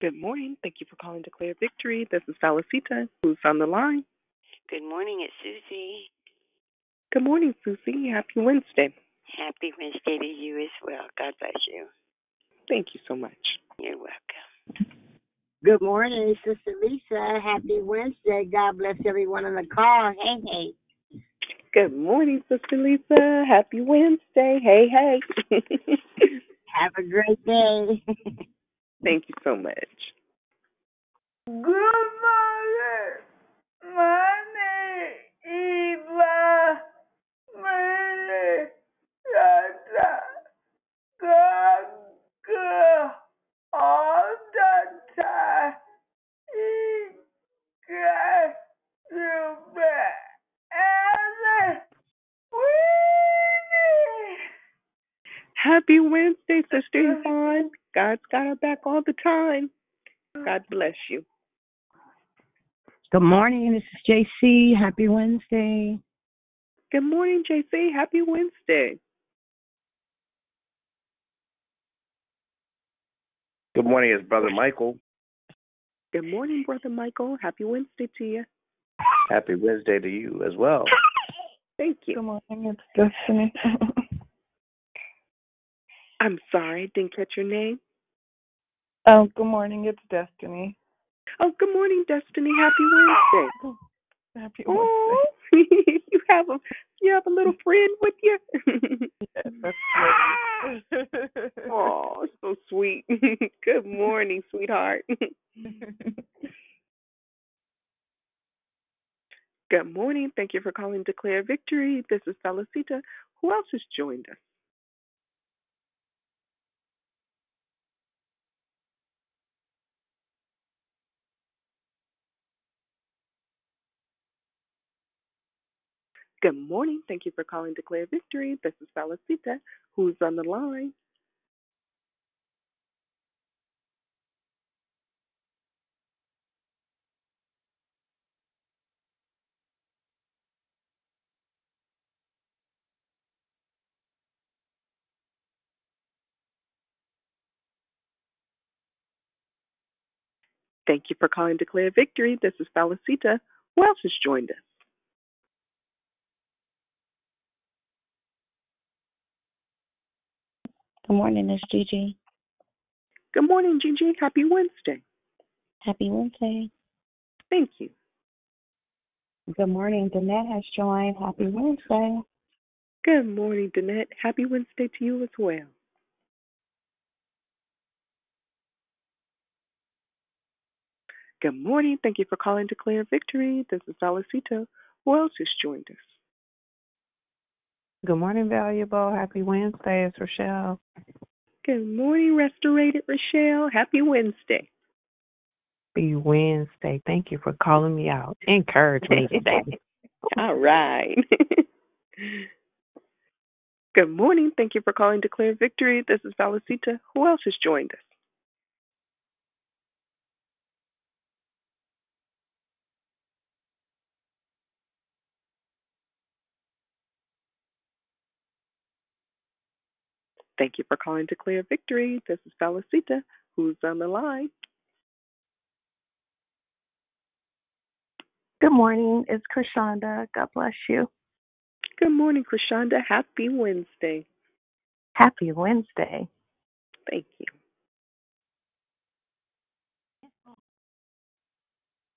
Good morning. Thank you for calling Declare Victory. This is Felicita, who's on the line. Good morning. It's Susie. Good morning, Susie. Happy Wednesday. Happy Wednesday to you as well. God bless you. Thank you so much. You're welcome. Good morning, Sister Lisa. Happy Wednesday. God bless everyone on the call. Hey, hey. Good morning, Sister Lisa. Happy Wednesday. Hey, hey. Have a great day. Thank you so much. Good morning. My name is Eva. My name is Tata. Good. All the time, he gets you back. And happy Wednesday, Sister Yvonne. God's got her back all the time. God bless you. Good morning. This is JC. Happy Wednesday. Good morning, JC. Happy Wednesday. Good morning, it's Brother Michael. Good morning, Brother Michael. Happy Wednesday to you. Happy Wednesday to you as well. Thank you. Good morning, it's Destiny. I'm sorry, didn't catch your name. Oh, good morning, it's Destiny. Oh, good morning, Destiny. Happy Wednesday. Happy Wednesday. Oh, you have a little friend with you. Yes, that's great. Oh, so sweet. Good morning, sweetheart. Good morning. Thank you for calling Declare Victory. This is Felicita. Who else has joined us? Good morning. Thank you for calling Declare Victory. This is Felicita, who's on the line. Thank you for calling Declare Victory. This is Felicita. Who else has joined us? Good morning, it's Gigi. Good morning, Gigi. Happy Wednesday. Happy Wednesday. Thank you. Good morning, Danette has joined. Happy Wednesday. Good morning, Danette. Happy Wednesday to you as well. Good morning. Thank you for calling Declare Victory. This is Alyssa. Who else has joined us? Good morning, Valuable. Happy Wednesday. It's Rochelle. Good morning, Restorated Rochelle. Happy Wednesday. Happy Wednesday. Thank you for calling me out. Encourage me today. All right. Good morning. Thank you for calling Declare Victory. This is Felicita. Who else has joined us? Thank you for calling Declare Victory. This is Felicita, who's on the line. Good morning. It's Krishanda. God bless you. Good morning, Krishanda. Happy Wednesday. Happy Wednesday. Thank you.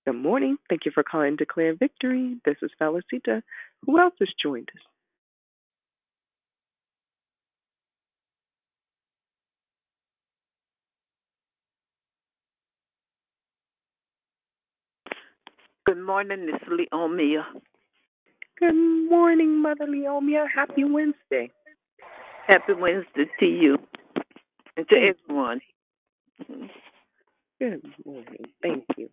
Good morning. Thank you for calling Declare Victory. This is Felicita. Who else has joined us? Good morning, Miss Leomia. Good morning, Mother Leomia. Happy Wednesday. Happy Wednesday to you and to everyone. Good morning. Thank you.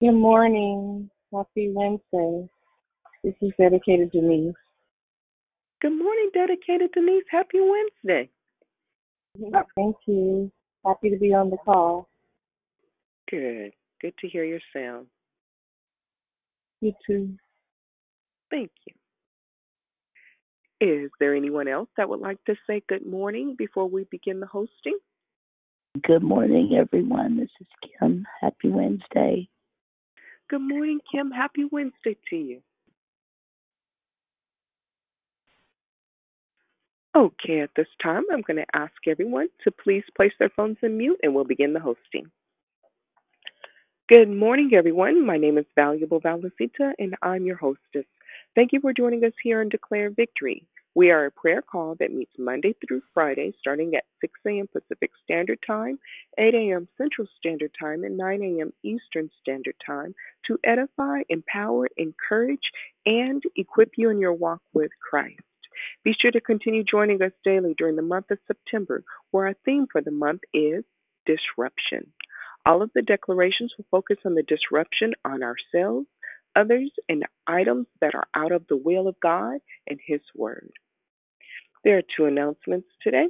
Good morning. Happy Wednesday. This is Dedicated Denise. Good morning, Dedicated Denise. Happy Wednesday. Thank you. Happy to be on the call. Good. Good to hear your sound. You too. Thank you. Is there anyone else that would like to say good morning before we begin the hosting? Good morning, everyone. This is Kim. Happy Wednesday. Good morning, Kim. Happy Wednesday to you. Okay, at this time, I'm going to ask everyone to please place their phones on mute, and we'll begin the hosting. Good morning, everyone. My name is Valuable Valisita, and I'm your hostess. Thank you for joining us here on Declare Victory. We are a prayer call that meets Monday through Friday, starting at 6 a.m. Pacific Standard Time, 8 a.m. Central Standard Time, and 9 a.m. Eastern Standard Time to edify, empower, encourage, and equip you in your walk with Christ. Be sure to continue joining us daily during the month of September, where our theme for the month is disruption. All of the declarations will focus on the disruption on ourselves, others, and items that are out of the will of God and His Word. There are two announcements today.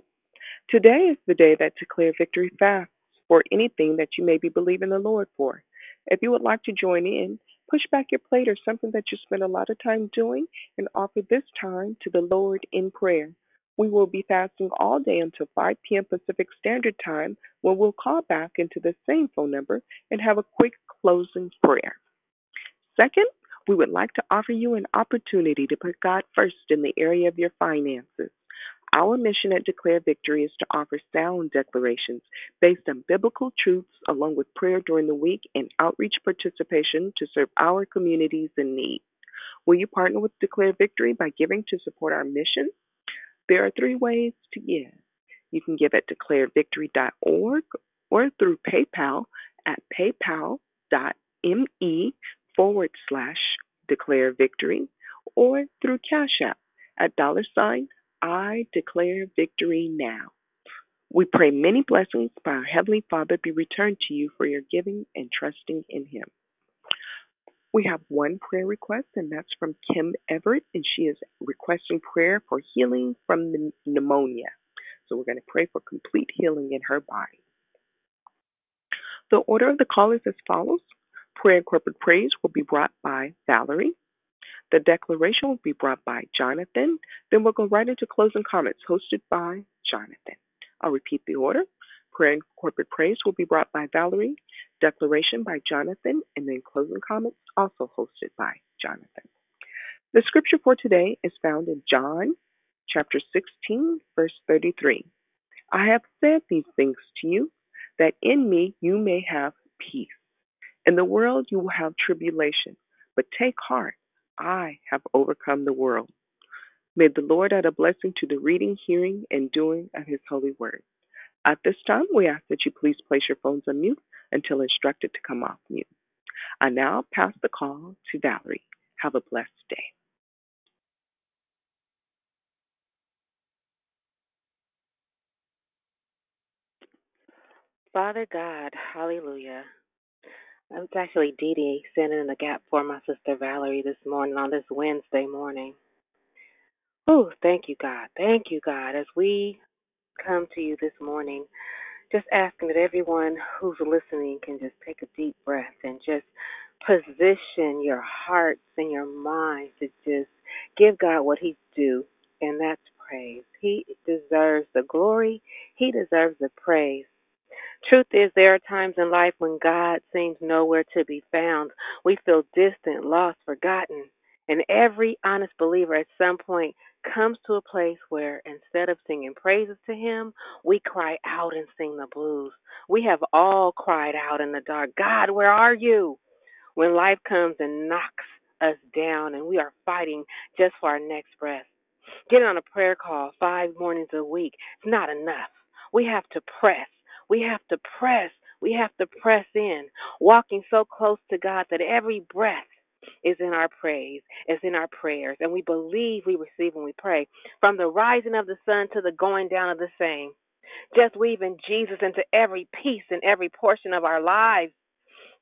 Today is the day that Declare Victory fasts for anything that you may be believing the Lord for. If you would like to join in, push back your plate or something that you spend a lot of time doing and offer this time to the Lord in prayer. We will be fasting all day until 5 p.m. Pacific Standard Time, when we'll call back into the same phone number and have a quick closing prayer. Second, we would like to offer you an opportunity to put God first in the area of your finances. Our mission at Declare Victory is to offer sound declarations based on biblical truths, along with prayer during the week and outreach participation to serve our communities in need. Will you partner with Declare Victory by giving to support our mission? There are three ways to give. You can give at declarevictory.org or through PayPal at paypal.me/DeclareVictory or through Cash App at $ I declare victory now. We pray many blessings by our Heavenly Father be returned to you for your giving and trusting in Him. We have one prayer request, and that's from Kim Everett, and she is requesting prayer for healing from the pneumonia. So we're going to pray for complete healing in her body. The order of the call is as follows. Prayer and corporate praise will be brought by Valerie. The declaration will be brought by Jonathan. Then we'll go right into closing comments hosted by Jonathan. I'll repeat the order. Prayer and corporate praise will be brought by Valerie, declaration by Jonathan, and then closing comments also hosted by Jonathan. The scripture for today is found in John chapter 16, verse 33. I have said these things to you, that in me you may have peace. In the world you will have tribulation, but take heart. I have overcome the world. May the Lord add a blessing to the reading, hearing, and doing of His holy word. At this time, we ask that you please place your phones on mute until instructed to come off mute. I now pass the call to Valerie. Have a blessed day. Father God, hallelujah. It's actually Dee Dee standing in the gap for my sister Valerie this morning on this Wednesday morning. Oh, thank you, God. Thank you, God. As we come to you this morning, just asking that everyone who's listening can just take a deep breath and just position your hearts and your minds to just give God what He's due, and that's praise. He deserves the glory. He deserves the praise. Truth is, there are times in life when God seems nowhere to be found. We feel distant, lost, forgotten. And every honest believer at some point comes to a place where instead of singing praises to Him, we cry out and sing the blues. We have all cried out in the dark, God, where are you? When life comes and knocks us down and we are fighting just for our next breath. Getting on a prayer call 5 mornings a week is not enough. We have to press. We have to press. We have to press in, walking so close to God that every breath is in our praise, is in our prayers, and we believe we receive when we pray. From the rising of the sun to the going down of the same, just weaving Jesus into every piece and every portion of our lives.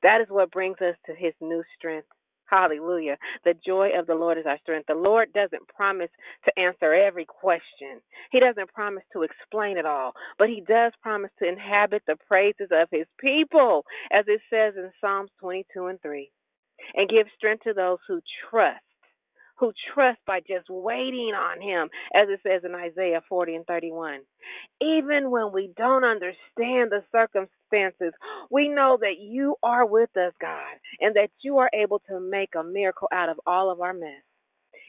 That is what brings us to His new strength. Hallelujah. The joy of the Lord is our strength. The Lord doesn't promise to answer every question. He doesn't promise to explain it all, but He does promise to inhabit the praises of His people, as it says in Psalms 22 and 3, and give strength to those who trust, who trust by just waiting on him, as it says in Isaiah 40:31. Even when we don't understand the circumstances, we know that you are with us, God, and that you are able to make a miracle out of all of our mess.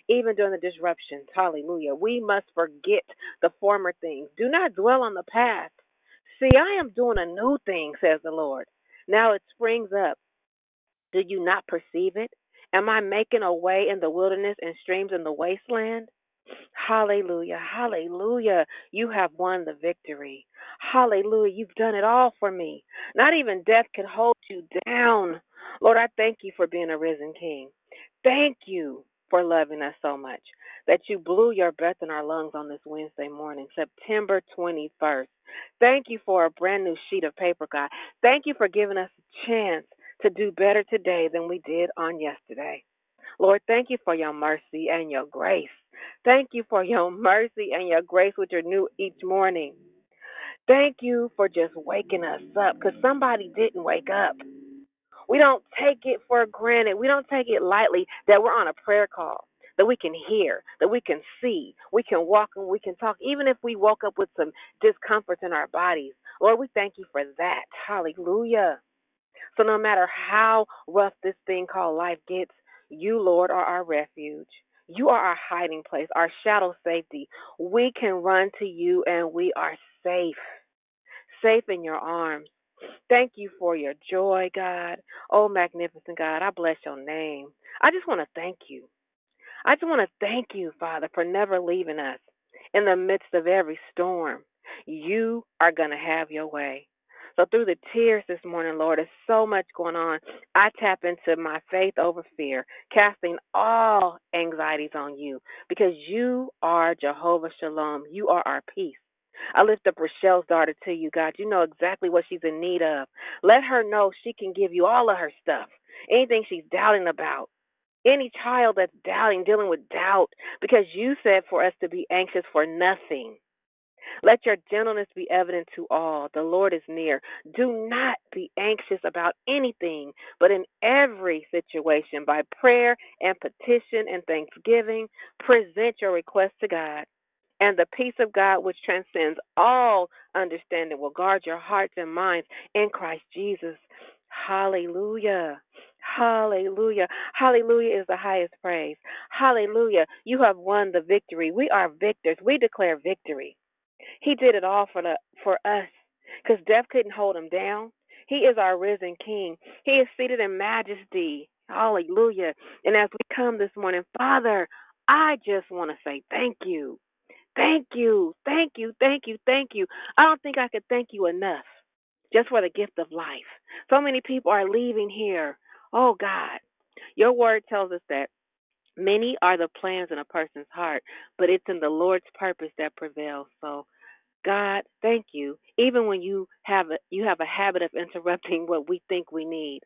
Even during the disruptions, hallelujah, we must forget the former things. Do not dwell on the past. See, I am doing a new thing, says the Lord. Now it springs up. Do you not perceive it? Am I making a way in the wilderness and streams in the wasteland? Hallelujah, hallelujah. You have won the victory. Hallelujah, you've done it all for me. Not even death could hold you down. Lord, I thank you for being a risen King. Thank you for loving us so much that you blew your breath in our lungs on this Wednesday morning, September 21st. Thank you for a brand new sheet of paper, God. Thank you for giving us a chance to do better today than we did on yesterday. Lord, thank you for your mercy and your grace. Thank you for your mercy and your grace, which are new each morning. Thank you for just waking us up, because somebody didn't wake up. We don't take it for granted. We don't take it lightly that we're on a prayer call, that we can hear, that we can see, we can walk and we can talk, even if we woke up with some discomforts in our bodies. Lord, we thank you for that. Hallelujah. So no matter how rough this thing called life gets, you, Lord, are our refuge. You are our hiding place, our shadow safety. We can run to you and we are safe, safe in your arms. Thank you for your joy, God. Oh, magnificent God, I bless your name. I just want to thank you. I just want to thank you, Father, for never leaving us in the midst of every storm. You are going to have your way. So through the tears this morning, Lord, there's so much going on. I tap into my faith over fear, casting all anxieties on you, because you are Jehovah Shalom. You are our peace. I lift up Rochelle's daughter to you, God. You know exactly what she's in need of. Let her know she can give you all of her stuff, anything she's doubting about, any child that's doubting, dealing with doubt, because you said for us to be anxious for nothing. Let your gentleness be evident to all. The Lord is near. Do not be anxious about anything, but in every situation, by prayer and petition and thanksgiving, present your request to God. And the peace of God, which transcends all understanding, will guard your hearts and minds in Christ Jesus. Hallelujah. Hallelujah. Hallelujah is the highest praise. Hallelujah. You have won the victory. We are victors. We declare victory. He did it all for us, because death couldn't hold him down. He is our risen King. He is seated in majesty. Hallelujah. And as we come this morning, Father, I just want to say thank you. Thank you. Thank you. Thank you. Thank you. I don't think I could thank you enough just for the gift of life. So many people are leaving here. Oh, God, your word tells us that many are the plans in a person's heart, but it's in the Lord's purpose that prevails. So, God, thank you. Even when you have a habit of interrupting what we think we need.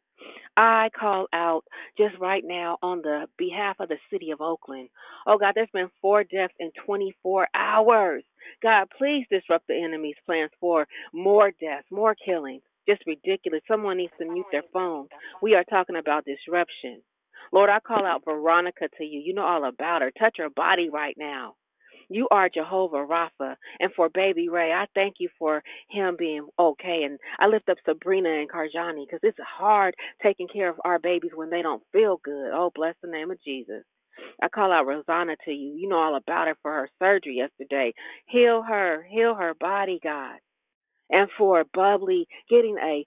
I call out just right now on the behalf of the city of Oakland. Oh, God, there's been 4 deaths in 24 hours. God, please disrupt the enemy's plans for more deaths, more killings. Just ridiculous. Someone needs to mute their phone. We are talking about disruption. Lord, I call out Veronica to you. You know all about her. Touch her body right now. You are Jehovah Rapha. And for baby Ray, I thank you for him being okay. And I lift up Sabrina and Karjani, because it's hard taking care of our babies when they don't feel good. Oh, bless the name of Jesus. I call out Rosanna to you. You know all about her for her surgery yesterday. Heal her body, God. And for Bubbly, getting a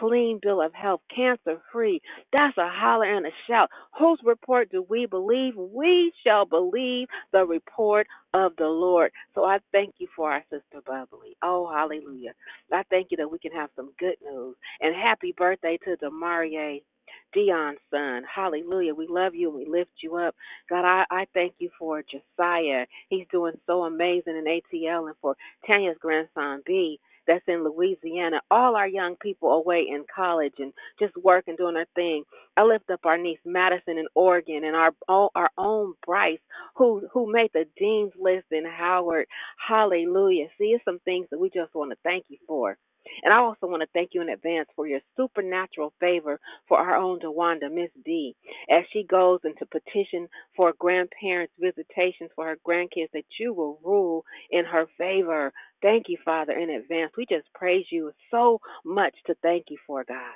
clean bill of health, cancer-free, that's a holler and a shout. Whose report do we believe? We shall believe the report of the Lord. So I thank you for our sister Bubbly. Oh, hallelujah. I thank you that we can have some good news. And happy birthday to Demarie, Dion's son. Hallelujah. We love you and we lift you up. God, I thank you for Josiah. He's doing so amazing in ATL, and for Tanya's grandson, B., that's in Louisiana, all our young people away in college and just working, doing their thing. I lift up our niece Madison in Oregon, and our own Bryce, who made the Dean's List in Howard. Hallelujah. See, it's some things that we just want to thank you for. And I also want to thank you in advance for your supernatural favor for our own DeWanda, Miss D, as she goes into petition for grandparents' visitations for her grandkids, that you will rule in her favor. Thank you, Father, in advance. We just praise you so much to thank you for, God.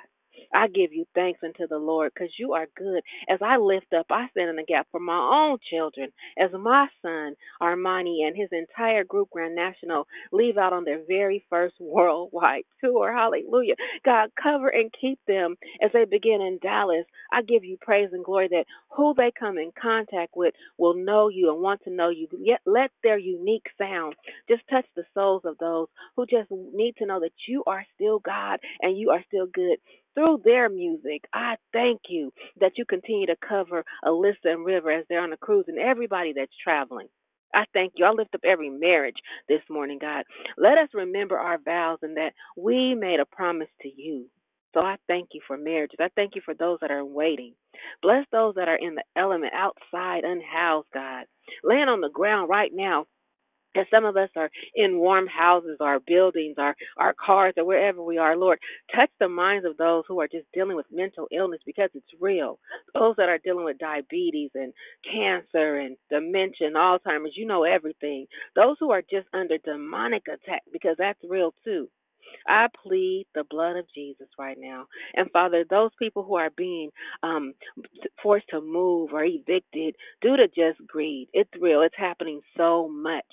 I give you thanks unto the Lord because you are good. As I lift up, I stand in the gap for my own children. As my son, Armani, and his entire group, Grand National, leave out on their very first worldwide tour. Hallelujah. God, cover and keep them as they begin in Dallas. I give you praise and glory that who they come in contact with will know you and want to know you. Yet let their unique sound just touch the souls of those who just need to know that you are still God and you are still good. Through their music, I thank you that you continue to cover Alyssa and River as they're on a cruise and everybody that's traveling. I thank you. I lift up every marriage this morning, God. Let us remember our vows and that we made a promise to you. So I thank you for marriages. I thank you for those that are waiting. Bless those that are in the element, outside, unhoused, God. Laying on the ground right now, as some of us are in warm houses, our buildings, our cars, or wherever we are, Lord, touch the minds of those who are just dealing with mental illness because it's real. Those that are dealing with diabetes and cancer and dementia and Alzheimer's, you know everything. Those who are just under demonic attack because that's real too. I plead the blood of Jesus right now. And, Father, those people who are being forced to move or evicted due to just greed, it's real. It's happening so much.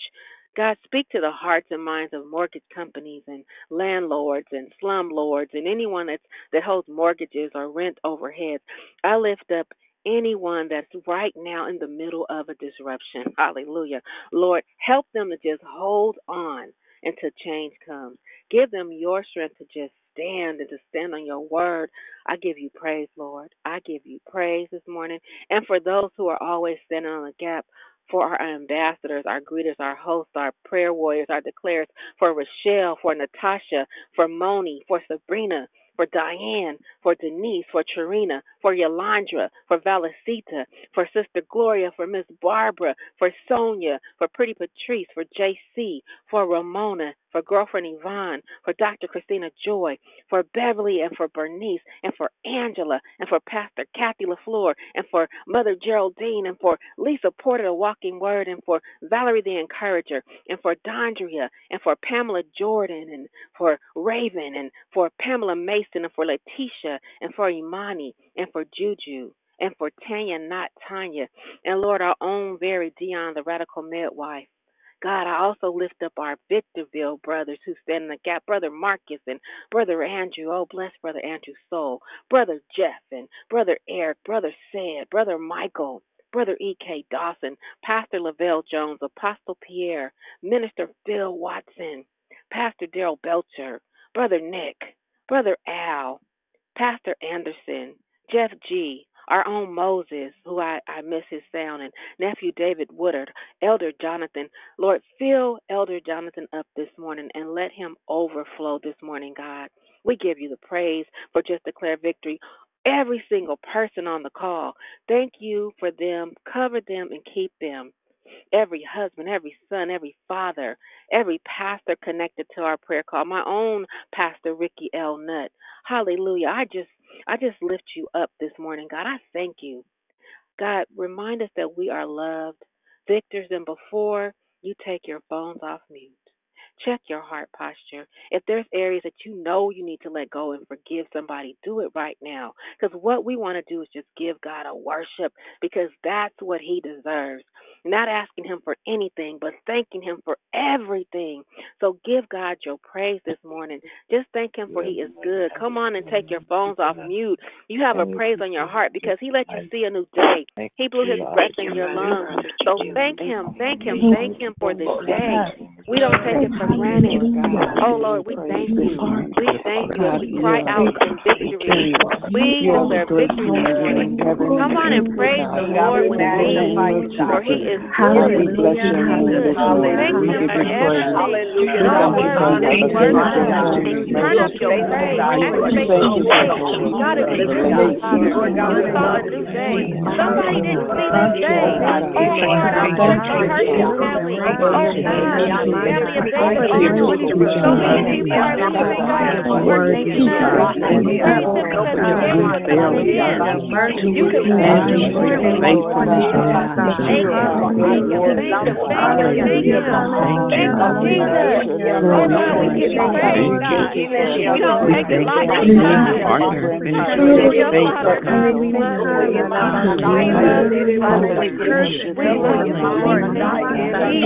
God, speak to the hearts and minds of mortgage companies and landlords and slumlords and anyone that holds mortgages or rent overheads. I lift up anyone that's right now in the middle of a disruption. Hallelujah. Lord, help them to just hold on until change comes. Give them your strength to just stand and to stand on your word. I give you praise, Lord. I give you praise this morning. And for those who are always standing on the gap, for our ambassadors, our greeters, our hosts, our prayer warriors, our declarers, for Rochelle, for Natasha, for Moni, for Sabrina, for Diane, for Denise, for Charina, for Yolandra, for Valisita, for Sister Gloria, for Miss Barbara, for Sonia, for Pretty Patrice, for JC, for Ramona, for Girlfriend Yvonne, for Dr. Christina Joy, for Beverly and for Bernice and for Angela and for Pastor Kathy LaFleur and for Mother Geraldine and for Lisa Porter, the Walking Word, and for Valerie the Encourager and for Dondria and for Pamela Jordan and for Raven and for Pamela Mason and for Letitia and for Imani and for Juju and for Tanya, not Tanya, and Lord, our own very Dion, the radical midwife. God, I also lift up our Victorville brothers who stand in the gap, Brother Marcus and Brother Andrew. Oh, bless Brother Andrew's soul. Brother Jeff and Brother Eric, Brother Sad, Brother Michael, Brother E.K. Dawson, Pastor Lavelle Jones, Apostle Pierre, Minister Phil Watson, Pastor Darrell Belcher, Brother Nick, Brother Al, Pastor Anderson, Jeff G., our own Moses, who I miss his sound, and Nephew David Woodard, Elder Jonathan. Lord, fill Elder Jonathan up this morning and let him overflow this morning, God. We give you the praise for just declare victory. Every single person on the call, thank you for them. Cover them and keep them. Every husband, every son, every father, every pastor connected to our prayer call, my own pastor, Ricky L. Nutt. Hallelujah. I just lift you up this morning, God. I thank you. God, remind us that we are loved, victors, and before you take your phones off mute, check your heart posture. If there's areas that you know you need to let go and forgive somebody, do it right now. Because what we want to do is just give God a worship because that's what he deserves. Not asking him for anything, but thanking him for everything. So give God your praise this morning. Just thank him for he is good. Come on and take your phones off mute. You have a praise on your heart because he let you see a new day. He blew his breath in your lungs. So thank him for this day. We don't take it for granted. Oh, Lord, we thank you. We thank you. We cry out in victory. We declare victory this morning. Come on and praise the Lord with me, for He is good. Thank you for everything. Turn up your praise. Activate your faith. God is a good God. You saw a new day. Somebody didn't see this day. Oh, Lord, I'm going to hurt your family. Oh, God, Continue to give Him your first praise and your best hallelujah. As we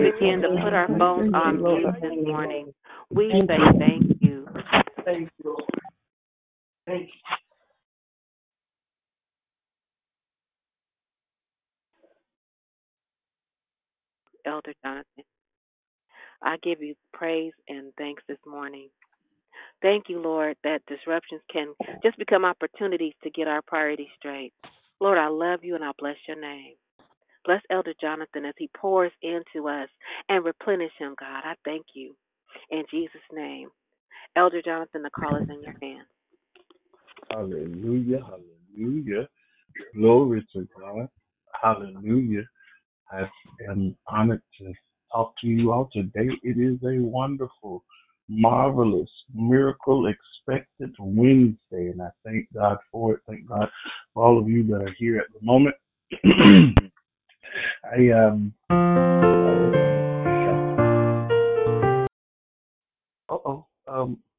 begin to put our phones on mute this morning, we say thank you. Thank you. Thank you. Elder Johnson, I give you praise and thanks this morning. Thank you, Lord, that disruptions can just become opportunities to get our priorities straight. Lord, I love you and I bless your name. Bless Elder Jonathan as he pours into us and replenish him, God. I thank you. In Jesus' name. Elder Jonathan, the call is in your hands. Hallelujah, hallelujah. Glory to God. Hallelujah. I am honored to talk to you all today. It is a wonderful, marvelous, miracle expected Wednesday, and I thank God for it. Thank God for all of you that are here at the moment.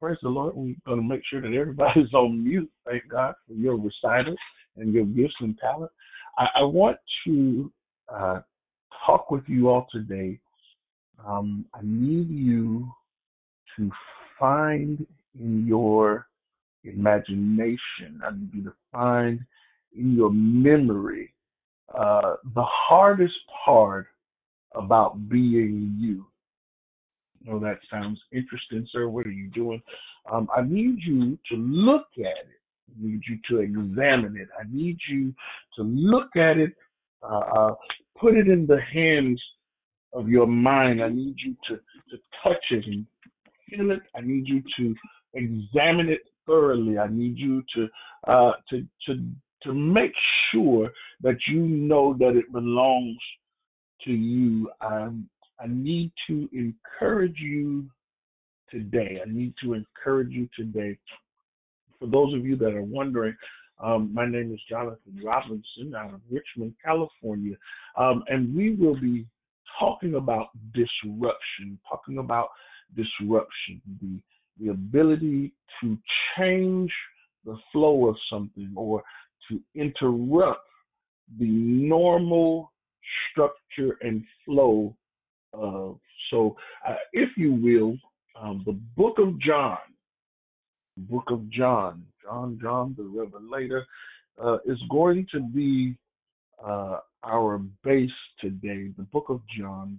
Praise the Lord. We're going to make sure that everybody's on mute. Thank God for your recital and your gifts and talent. I want to talk with you all today. I need you to find in your imagination, I need you to find in your memory the hardest part about being you. I know that sounds interesting, sir. What are you doing? I need you to look at it. I need you to examine it. I need you to look at it Put it in the hands of your mind. I need you to touch it and feel it. I need you to examine it thoroughly. I need you to make sure that you know that it belongs to you. I need to encourage you today. For those of you that are wondering, my name is Jonathan Robinson out of Richmond, California, and we will be talking about disruption, the ability to change the flow of something or to interrupt the normal structure and flow of. So, if you will, the book of John, John the Revelator, is going to be our base today. The book of John.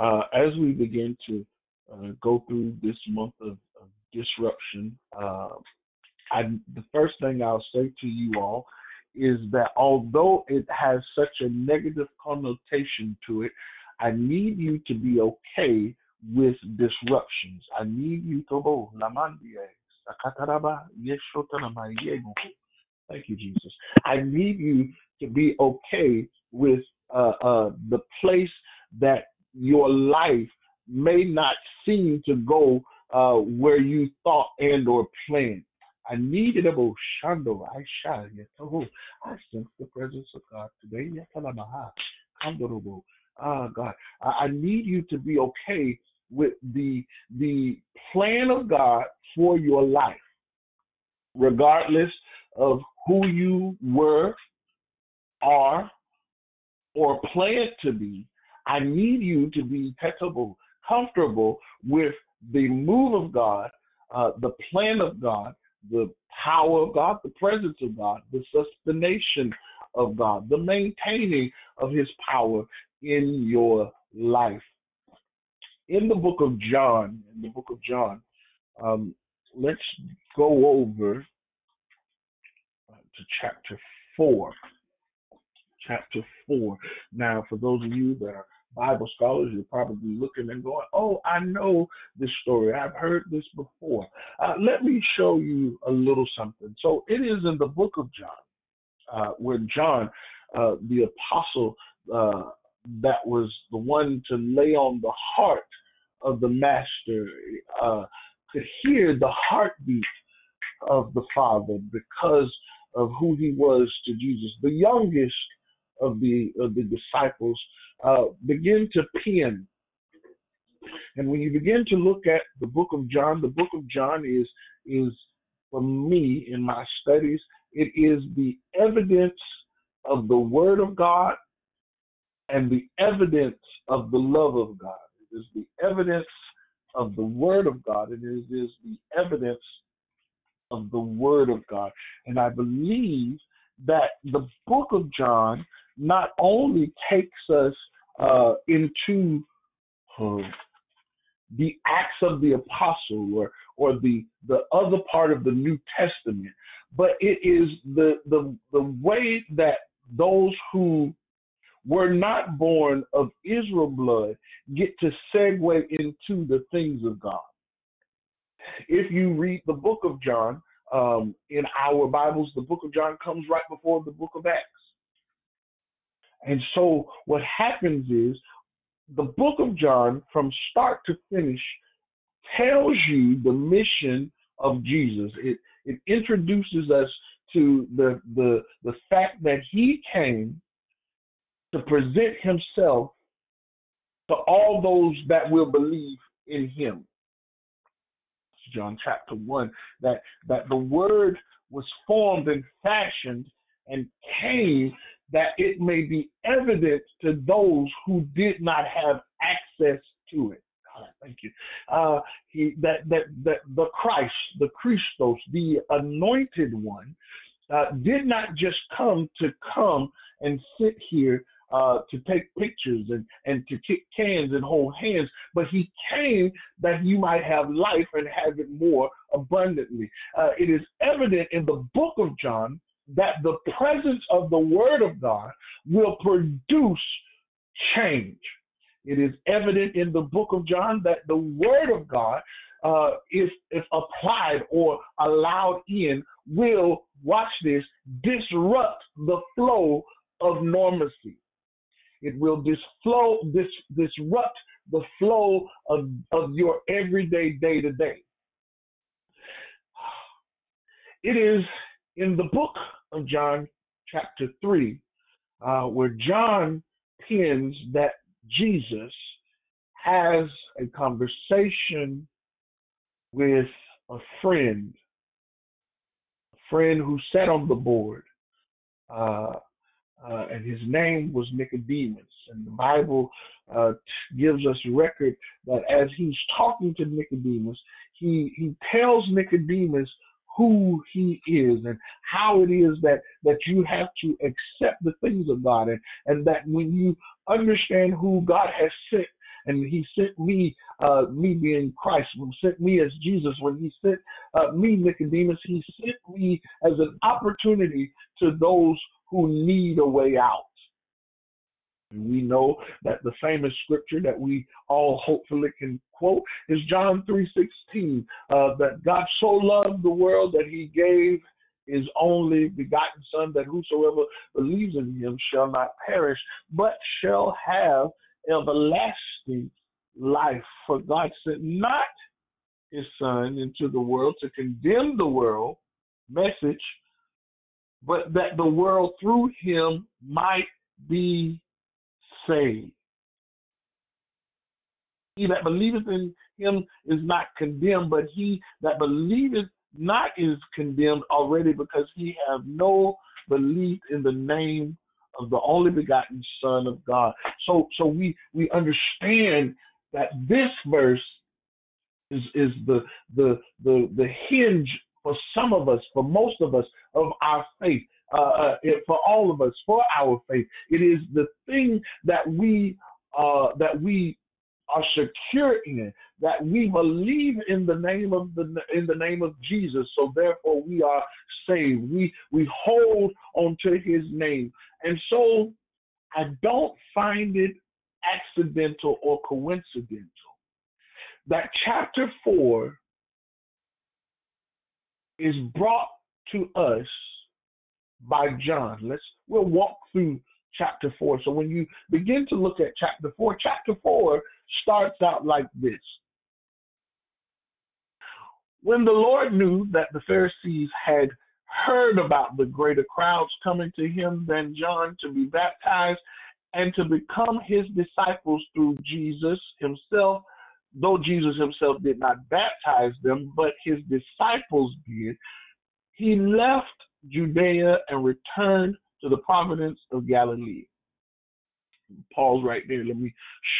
As we begin to go through this month of disruption, the first thing I'll say to you all is that although it has such a negative connotation to it, I need you to be okay with disruptions. I need you to go. Thank you, Jesus. I need you to be okay with the place that your life may not seem to go where you thought and or planned. I need it about Shando. I shall. I sense the presence of God today. Ah, God, I need you to be okay with the plan of God for your life, regardless of who you were, are, or plan to be. I need you to be comfortable with the move of God, the plan of God, the power of God, the presence of God, the sustentation of God, the maintaining of his power in your life. In the book of John, let's go over to chapter 4. Now, for those of you that are Bible scholars, you're probably looking and going, oh, I know this story. I've heard this before. Let me show you a little something. So it is in the book of John, where John, the apostle, that was the one to lay on the heart of the master, could hear the heartbeat of the Father because of who he was to Jesus. The youngest of the disciples begin to pen. And when you begin to look at the book of John, the book of John is for me in my studies, it is the evidence of the Word of God and the evidence of the love of God. It is the evidence of the Word of God. It is the evidence of the Word of God. And I believe that the book of John not only takes us into the Acts of the Apostle or the other part of the New Testament, but it is the way that those who were not born of Israel blood get to segue into the things of God. If you read the book of John, in our Bibles, the book of John comes right before the book of Acts. And so what happens is the book of John, from start to finish, tells you the mission of Jesus. It introduces us to the fact that he came to present himself to all those that will believe in him. John chapter 1, that the word was formed and fashioned and came that it may be evident to those who did not have access to it. God, thank you. That the Christ, the Christos, the anointed one, did not just come and sit here to take pictures and to kick cans and hold hands, but he came that you might have life and have it more abundantly. It is evident in the book of John that the presence of the Word of God will produce change. It is evident in the book of John that the Word of God if applied or allowed in, will, watch this, disrupt the flow of normacy. It will disrupt the flow of your everyday, day-to-day. It is in the book of John, chapter 3, where John pins that Jesus has a conversation with a friend who sat on the board, and his name was Nicodemus. And the Bible gives us record that as he's talking to Nicodemus, he tells Nicodemus who he is and how it is that you have to accept the things of God, and that when you understand who God has sent. And he sent me being Christ, sent me as Jesus. When he sent me, Nicodemus, he sent me as an opportunity to those who need a way out. And we know that the famous scripture that we all hopefully can quote is John 3:16, that God so loved the world that he gave his only begotten Son, that whosoever believes in him shall not perish, but shall have everlasting life. For God sent not his Son into the world to condemn the world, message, but that the world through him might be saved. He that believeth in him is not condemned, but he that believeth not is condemned already, because he have no belief in the name of the only begotten Son of God. So we understand that this verse is the hinge for some of us, for most of us, of our faith, for all of us, for our faith. It is the thing that we are secure in, that we believe in the name of Jesus, so therefore we are saved. We hold on to his name. And so I don't find it accidental or coincidental that chapter 4 is brought to us by John. We'll walk through chapter 4. So when you begin to look at chapter 4 starts out like this. When the Lord knew that the Pharisees had heard about the greater crowds coming to him than John to be baptized and to become his disciples through Jesus himself, though Jesus himself did not baptize them, but his disciples did, he left Judea and returned to the province of Galilee. Pause right there. Let me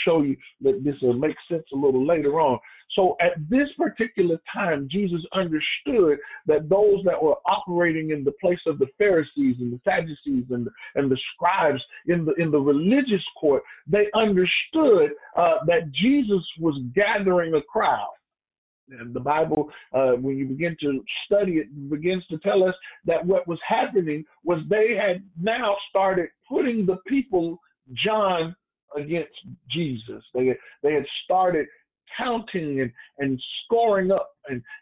show you that this will make sense a little later on. So at this particular time, Jesus understood that those that were operating in the place of the Pharisees and the Sadducees and the scribes in the religious court, they understood that Jesus was gathering a crowd. And the Bible, when you begin to study it, begins to tell us that what was happening was they had now started putting the people, John, against Jesus. They had started counting and scoring up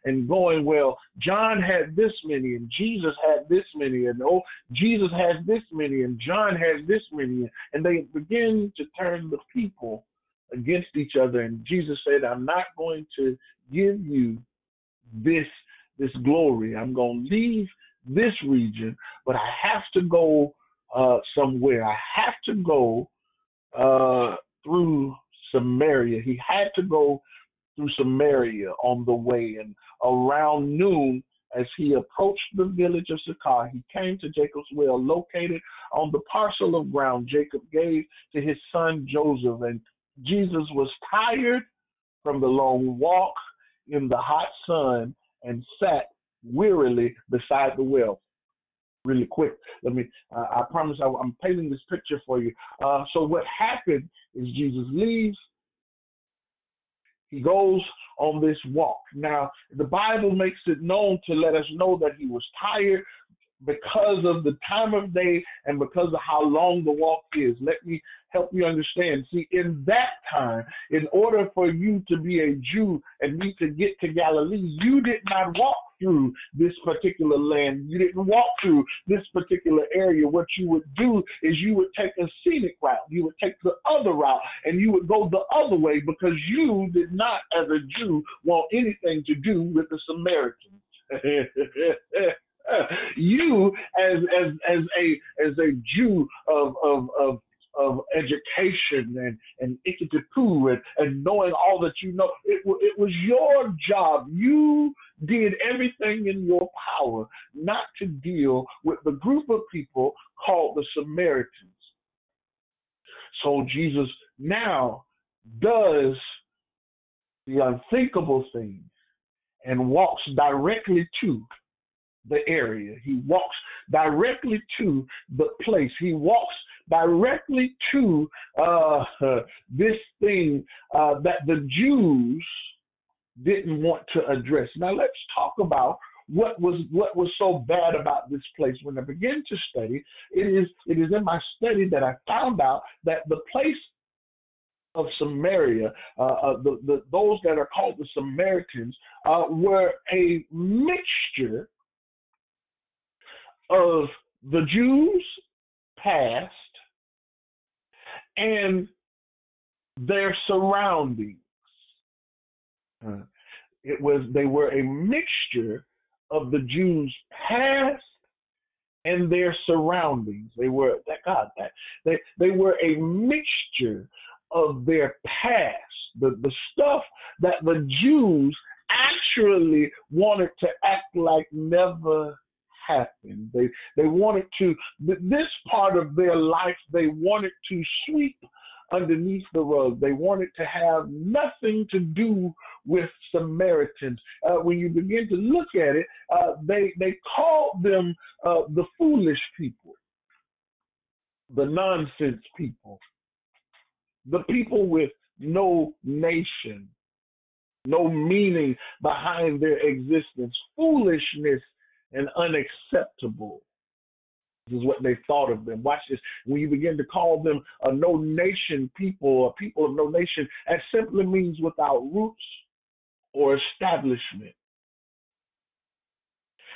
and going, well, John had this many and Jesus had this many, and oh, Jesus has this many and John has this many. And they begin to turn the people against each other. And Jesus said, I'm not going to give you this glory. I'm going to leave this region, but I have to go somewhere. I have to go through Samaria. He had to go through Samaria on the way. And around noon, as he approached the village of Sychar, he came to Jacob's well, located on the parcel of ground Jacob gave to his son Joseph. And Jesus was tired from the long walk in the hot sun and sat wearily beside the well. Really quick, I promise I'm painting this picture for you. So what happened is Jesus leaves. He goes on this walk. Now, the Bible makes it known to let us know that he was tired. because of the time of day and because of how long the walk is. Let me help you understand. See, in that time, in order for you to be a Jew and me to get to Galilee, you did not walk through this particular land. You didn't walk through this particular area. What you would do is you would take a scenic route. You would take the other route, and you would go the other way because you did not, as a Jew, want anything to do with the Samaritans. You, as a Jew of education and ikitipu and knowing all that you know, it was your job. You did everything in your power not to deal with the group of people called the Samaritans. So Jesus now does the unthinkable thing and walks directly to the area. He walks directly to the place. He walks directly to this thing that the Jews didn't want to address. Now let's talk about what was so bad about this place. When I began to study, it is in my study that I found out that the place of Samaria, those that are called the Samaritans, were a mixture of the Jews past and their surroundings. They were a mixture of the Jews past and their surroundings. They were a mixture of their past, the stuff that the Jews actually wanted to act like never happened. They wanted to, this part of their life, they wanted to sweep underneath the rug. They wanted to have nothing to do with Samaritans. When you begin to look at it, they called them the foolish people, the nonsense people, the people with no nation, no meaning behind their existence, foolishness and unacceptable. This is what they thought of them. Watch this. When you begin to call them a no nation people or people of no nation, that simply means without roots or establishment,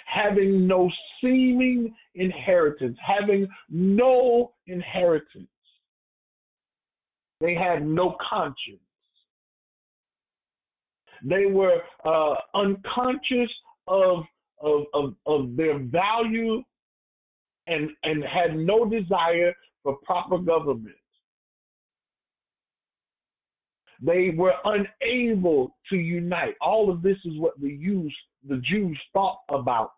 having no seeming inheritance, having no inheritance. They had no conscience. They were unconscious of their value and had no desire for proper government. They were unable to unite. All of this is what the Jews thought about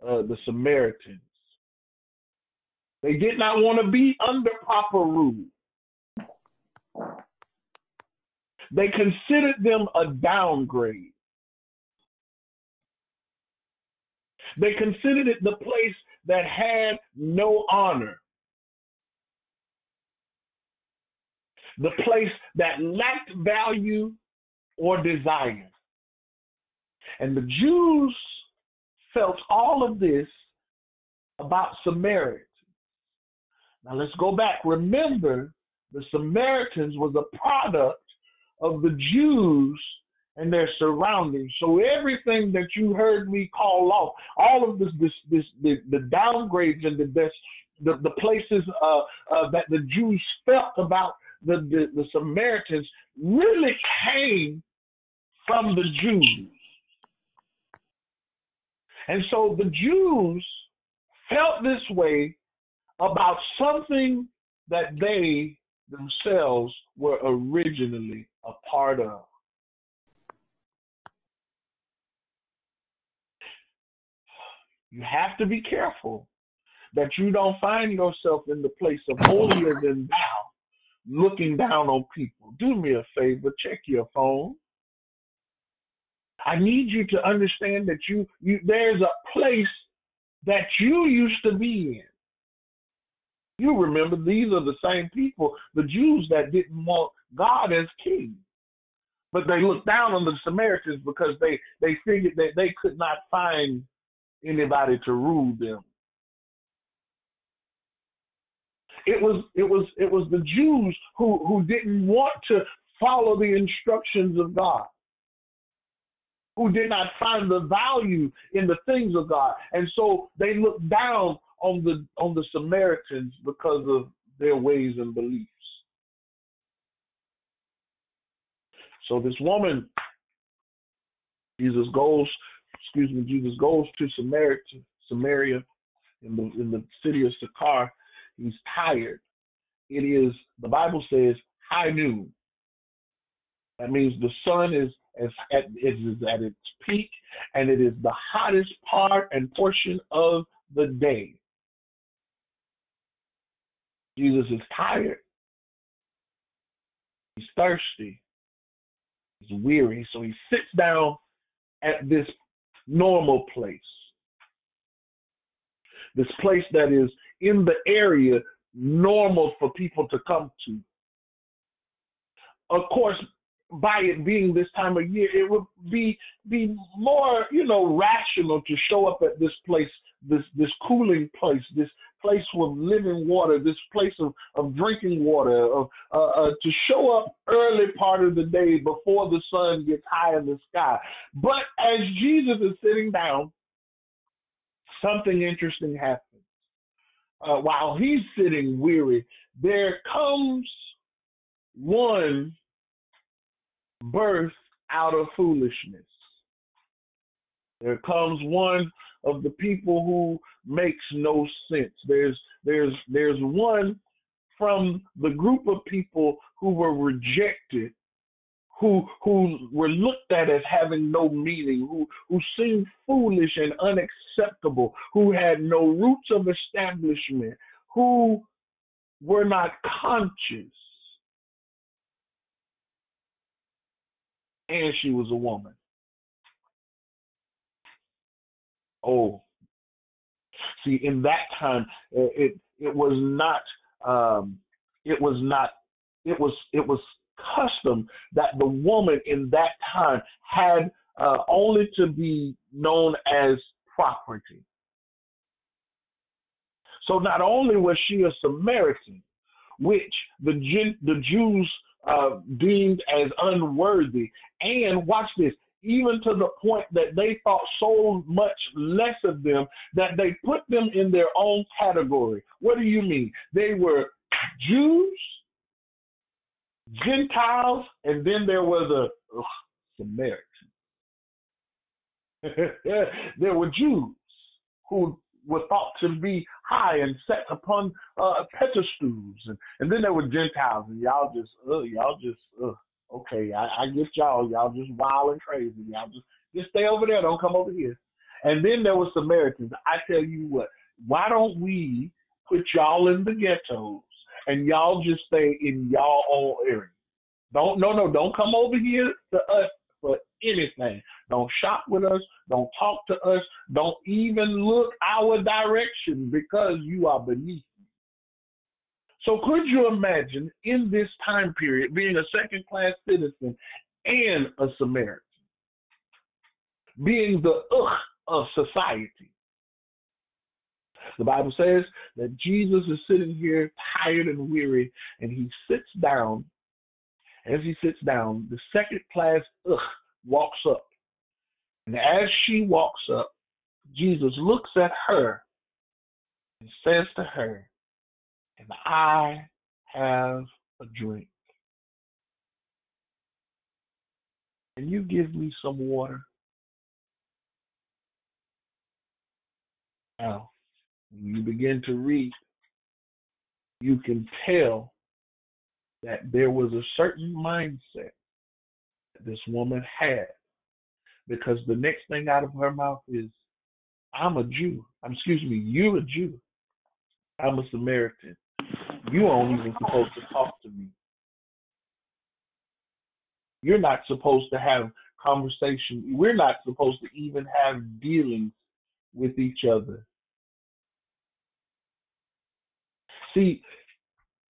the Samaritans. They did not want to be under proper rule. They considered them a downgrade. They considered it the place that had no honor, the place that lacked value or desire. And the Jews felt all of this about Samaritans. Now let's go back. Remember, the Samaritans was a product of the Jews and their surroundings. So everything that you heard me call off, all of the downgrades and the places that the Jews felt about the Samaritans really came from the Jews. And so the Jews felt this way about something that they themselves were originally a part of. You have to be careful that you don't find yourself in the place of holier than thou, looking down on people. Do me a favor, check your phone. I need you to understand that you there's a place that you used to be in. You remember, these are the same people, the Jews that didn't want God as king. But they looked down on the Samaritans because they figured that they could not find anybody to rule them. It was the Jews who didn't want to follow the instructions of God, who did not find the value in the things of God, and so they looked down on the Samaritans because of their ways and beliefs. So this woman, Jesus goes to Samaria in the city of Sychar. He's tired. It is, the Bible says, high noon. That means the sun is at its peak, and it is the hottest part and portion of the day. Jesus is tired. He's thirsty. He's weary. So he sits down at this normal place, this place that is in the area normal for people to come to. Of course, by it being this time of year, it would be more, rational to show up at this place, this cooling place, this place with living water, this place of drinking water, to show up early part of the day before the sun gets high in the sky. But as Jesus is sitting down, something interesting happens. While he's sitting weary, there comes one birth out of foolishness. There comes one of the people who makes no sense. There's one from the group of people who were rejected, who were looked at as having no meaning, who seemed foolish and unacceptable, who had no roots of establishment, who were not conscious. And she was a woman. Oh, see, in that time, it was custom that the woman in that time had only to be known as property. So not only was she a Samaritan, which the Jews deemed as unworthy, and watch this, even to the point that they thought so much less of them that they put them in their own category. What do you mean? They were Jews, Gentiles, and then there was a Samaritan. There were Jews who were thought to be high and set upon pedestals, and then there were Gentiles, and y'all just okay, I get y'all. Y'all just wild and crazy. Y'all just stay over there. Don't come over here. And then there were Samaritans. I tell you what, why don't we put y'all in the ghettos and y'all just stay in y'all own area? Don't come over here to us for anything. Don't shop with us. Don't talk to us. Don't even look our direction because you are beneath. So could you imagine in this time period being a second-class citizen and a Samaritan, being the of society? The Bible says that Jesus is sitting here tired and weary, and he sits down. As he sits down, the second-class walks up. And as she walks up, Jesus looks at her and says to her, "And I have a drink. Can you give me some water?" Now, when you begin to read, you can tell that there was a certain mindset that this woman had, because the next thing out of her mouth is, "You're a Jew. I'm a Samaritan. You aren't even supposed to talk to me. You're not supposed to have conversation. We're not supposed to even have dealings with each other." See,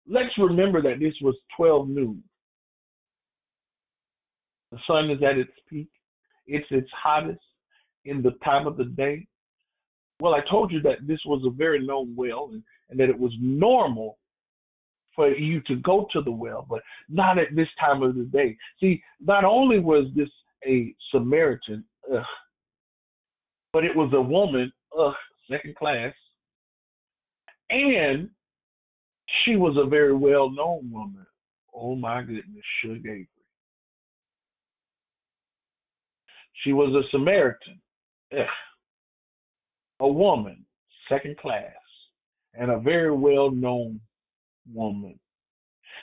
let's remember that this was 12 noon. The sun is at its peak. It's its hottest in the time of the day. Well, I told you that this was a very known well, and that it was normal for you to go to the well, but not at this time of the day. See, not only was this a Samaritan, but it was a woman, second class, and she was a very well-known woman. Oh, my goodness, Suge Avery. She was a Samaritan, a woman, second class, and a very well-known woman.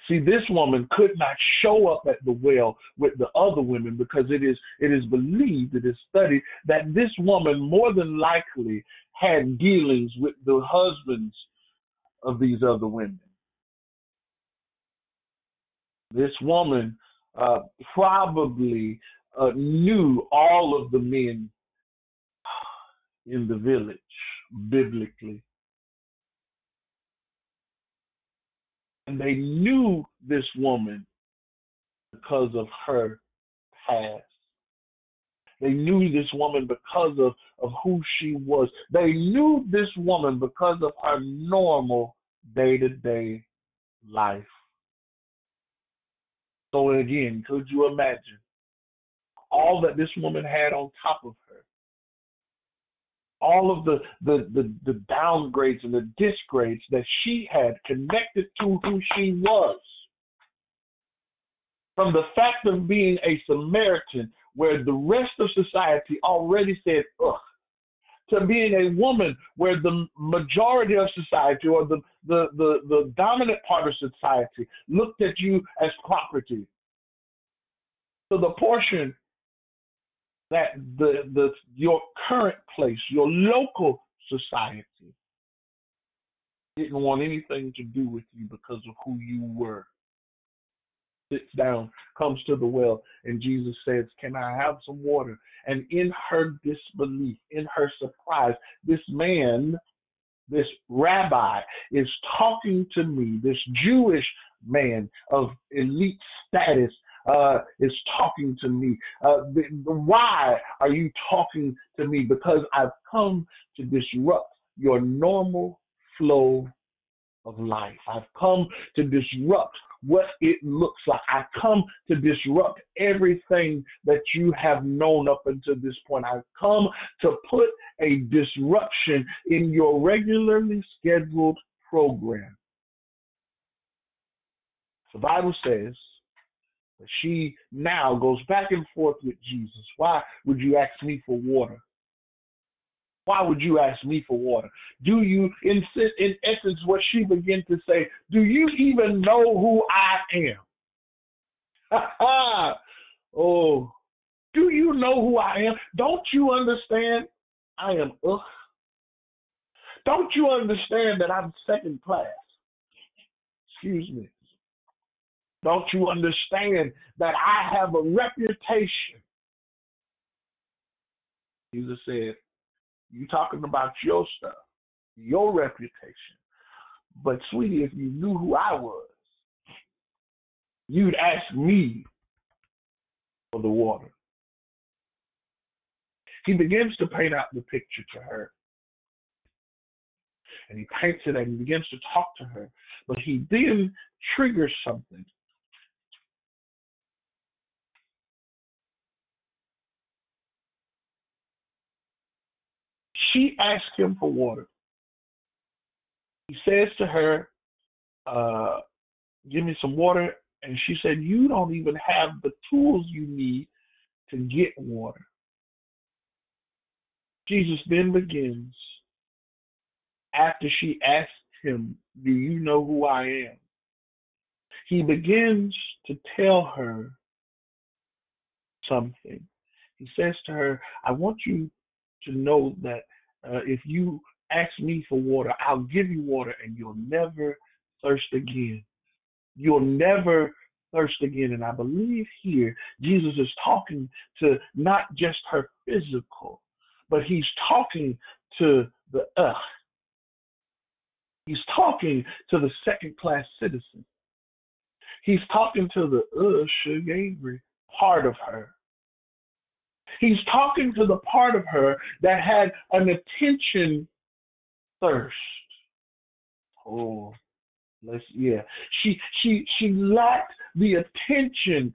See, this woman could not show up at the well with the other women because it is believed, it is studied, that this woman more than likely had dealings with the husbands of these other women. This woman probably knew all of the men in the village, biblically. And they knew this woman because of her past. They knew this woman because of who she was. They knew this woman because of her normal day-to-day life. So again, could you imagine all that this woman had on top of her? All of the downgrades and the disgrades that she had connected to who she was. From the fact of being a Samaritan, where the rest of society already said, ugh, to being a woman where the majority of society or the dominant part of society looked at you as property. So the portion that your current place, your local society, didn't want anything to do with you because of who you were. Sits down, comes to the well, and Jesus says, "Can I have some water?" And in her disbelief, in her surprise, this man, this rabbi, is talking to me. This Jewish man of elite status is talking to me. Why are you talking to me? Because I've come to disrupt your normal flow of life. I've come to disrupt what it looks like. I've come to disrupt everything that you have known up until this point. I've come to put a disruption in your regularly scheduled program. The Bible says that she now goes back and forth with Jesus. Why would you ask me for water? Why would you ask me for water? Do you, in essence, what she began to say, do you even know who I am? Oh, do you know who I am? Don't you understand I am ugh? Don't you understand that I'm second class? Excuse me. Don't you understand that I have a reputation? Jesus said, you talking about your stuff, your reputation. But, sweetie, if you knew who I was, you'd ask me for the water. He begins to paint out the picture to her. And he paints it and he begins to talk to her. But he then triggers something. She asked him for water. He says to her, give me some water. And she said, you don't even have the tools you need to get water. Jesus then begins, after she asked him, do you know who I am? He begins to tell her something. He says to her, I want you to know that if you ask me for water, I'll give you water and you'll never thirst again. You'll never thirst again. And I believe here Jesus is talking to not just her physical, but he's talking to the ugh. He's talking to the second-class citizen. He's talking to the Suge Avery part of her. He's talking to the part of her that had an attention thirst. Oh, She lacked the attention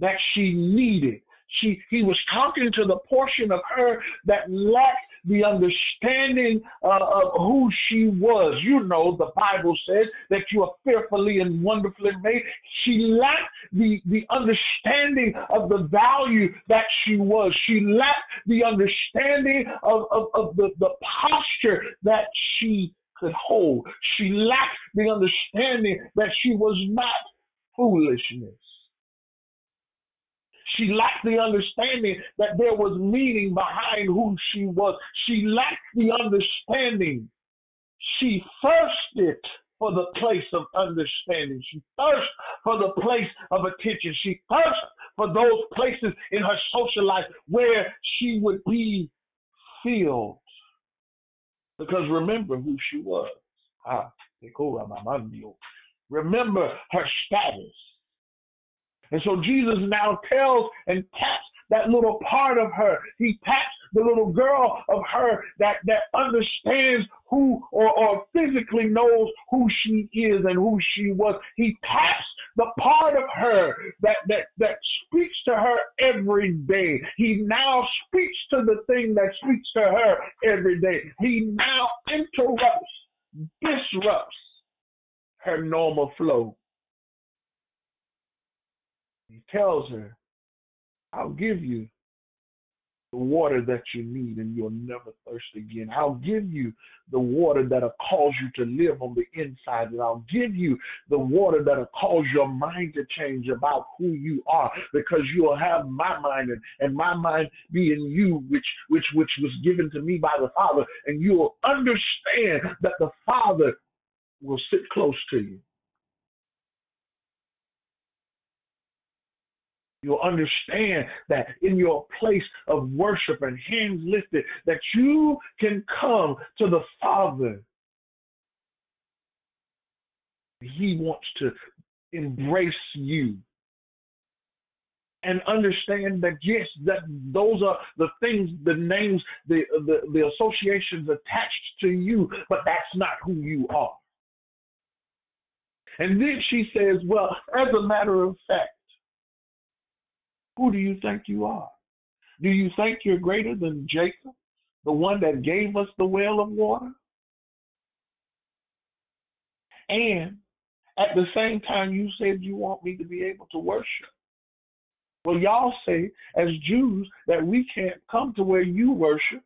that she needed. He was talking to the portion of her that lacked the understanding of who she was. You know, the Bible says that you are fearfully and wonderfully made. She lacked the understanding of the value that she was. She lacked the understanding of the posture that she could hold. She lacked the understanding that she was not foolishness. She lacked the understanding that there was meaning behind who she was. She lacked the understanding. She thirsted for the place of understanding. She thirsted for the place of attention. She thirsted for those places in her social life where she would be filled. Because remember who she was. Remember her status. And so Jesus now tells and taps that little part of her. He taps the little girl of her that understands who or physically knows who she is and who she was. He taps the part of her that speaks to her every day. He now speaks to the thing that speaks to her every day. He now disrupts her normal flow. He tells her, I'll give you the water that you need and you'll never thirst again. I'll give you the water that'll cause you to live on the inside. And I'll give you the water that'll cause your mind to change about who you are, because you'll have my mind and my mind be in you, which was given to me by the Father. And you'll understand that the Father will sit close to you. You'll understand that in your place of worship and hands lifted, that you can come to the Father. He wants to embrace you. And understand that, yes, that those are the things, the names, the associations attached to you, but that's not who you are. And then she says, well, as a matter of fact, who do you think you are? Do you think you're greater than Jacob, the one that gave us the well of water? And at the same time, you said you want me to be able to worship. Well, y'all say as Jews that we can't come to where you worship.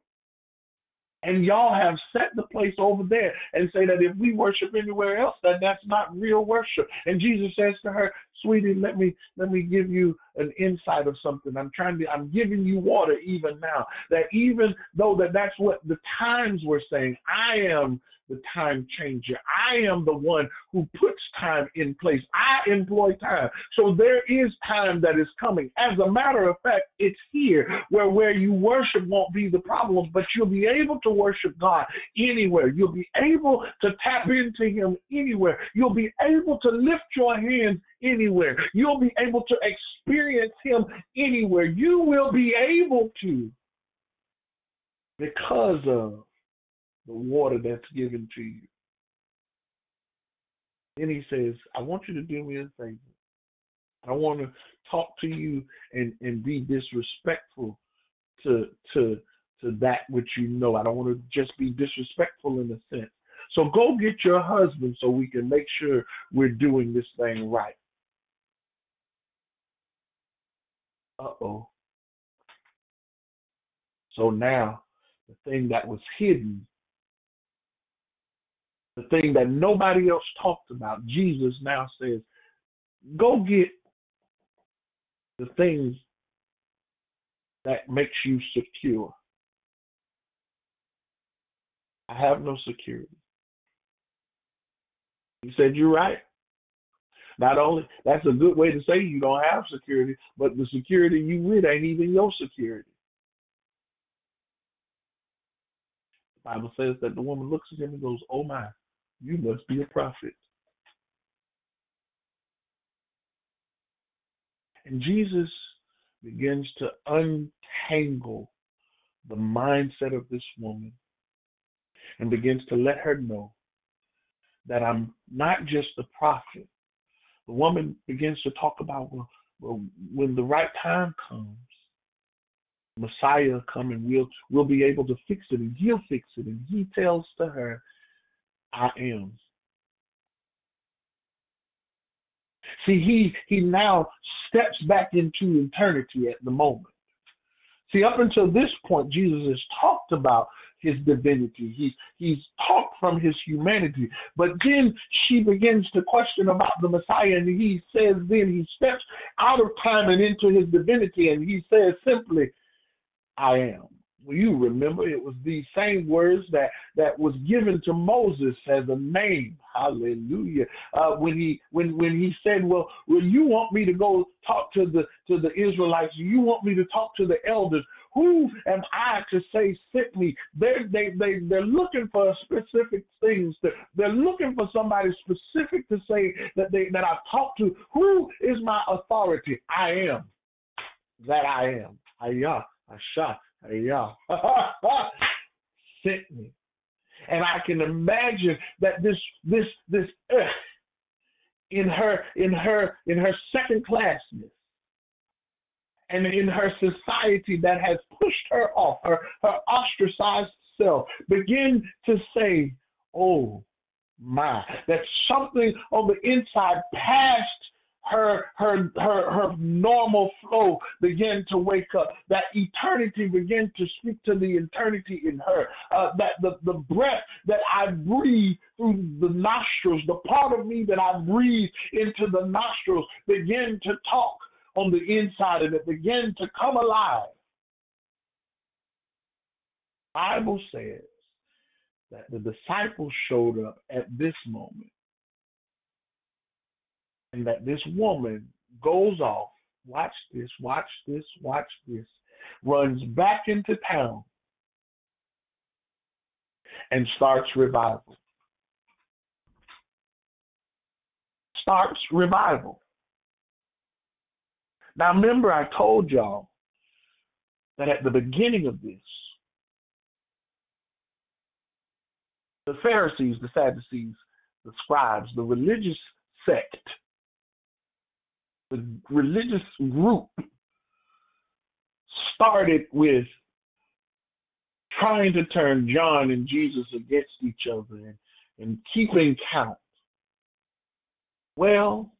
And y'all have set the place over there and say that if we worship anywhere else, that that's not real worship. And Jesus says to her, sweetie, let me give you an insight of something. I'm giving you water even now. That even though that's what the times were saying, I am the time changer. I am the one who puts time in place. I employ time. So there is time that is coming. As a matter of fact, it's here where you worship won't be the problem, but you'll be able to worship God anywhere. You'll be able to tap into him anywhere. You'll be able to lift your hands anywhere. You'll be able to experience him anywhere. You will be able to because of the water that's given to you. Then he says, I want you to do me a favor. I want to talk to you and be disrespectful to that which you know. I don't want to just be disrespectful in a sense. So go get your husband so we can make sure we're doing this thing right. Uh-oh. So now the thing that was hidden, the thing that nobody else talked about, Jesus now says, go get the things that makes you secure. I have no security. He said, you're right. Not only, that's a good way to say you don't have security, but the security you with ain't even your security. The Bible says that the woman looks at him and goes, oh my. You must be a prophet. And Jesus begins to untangle the mindset of this woman and begins to let her know that I'm not just the prophet. The woman begins to talk about, well, when the right time comes, Messiah come and we'll be able to fix it, and he'll fix it. And he tells to her, I am. See, he now steps back into eternity at the moment. See, up until this point, Jesus has talked about his divinity. He's talked from his humanity. But then she begins to question about the Messiah, and he says then he steps out of time and into his divinity, and he says simply, I am. Well, you remember it was these same words that was given to Moses as a name. Hallelujah. When he said, well, you want me to go talk to the Israelites? You want me to talk to the elders? Who am I to say sent me? They're looking for specific things. They're looking for somebody specific to say that I've talked to. Who is my authority? I am. That I am. Ayah. Asha. Yeah. Sent me. And I can imagine that this in her second classness and in her society that has pushed her off, her ostracized self, begin to say, oh my, that something on the inside passed her normal flow began to wake up. That eternity began to speak to the eternity in her. That the breath that I breathe through the nostrils, the part of me that I breathe into the nostrils began to talk on the inside, and it began to come alive. The Bible says that the disciples showed up at this moment, and that this woman goes off, watch this, runs back into town and starts revival. Now, remember I told y'all that at the beginning of this, the Pharisees, the Sadducees, the scribes, the religious sect, the religious group started with trying to turn John and Jesus against each other and keeping count. Well,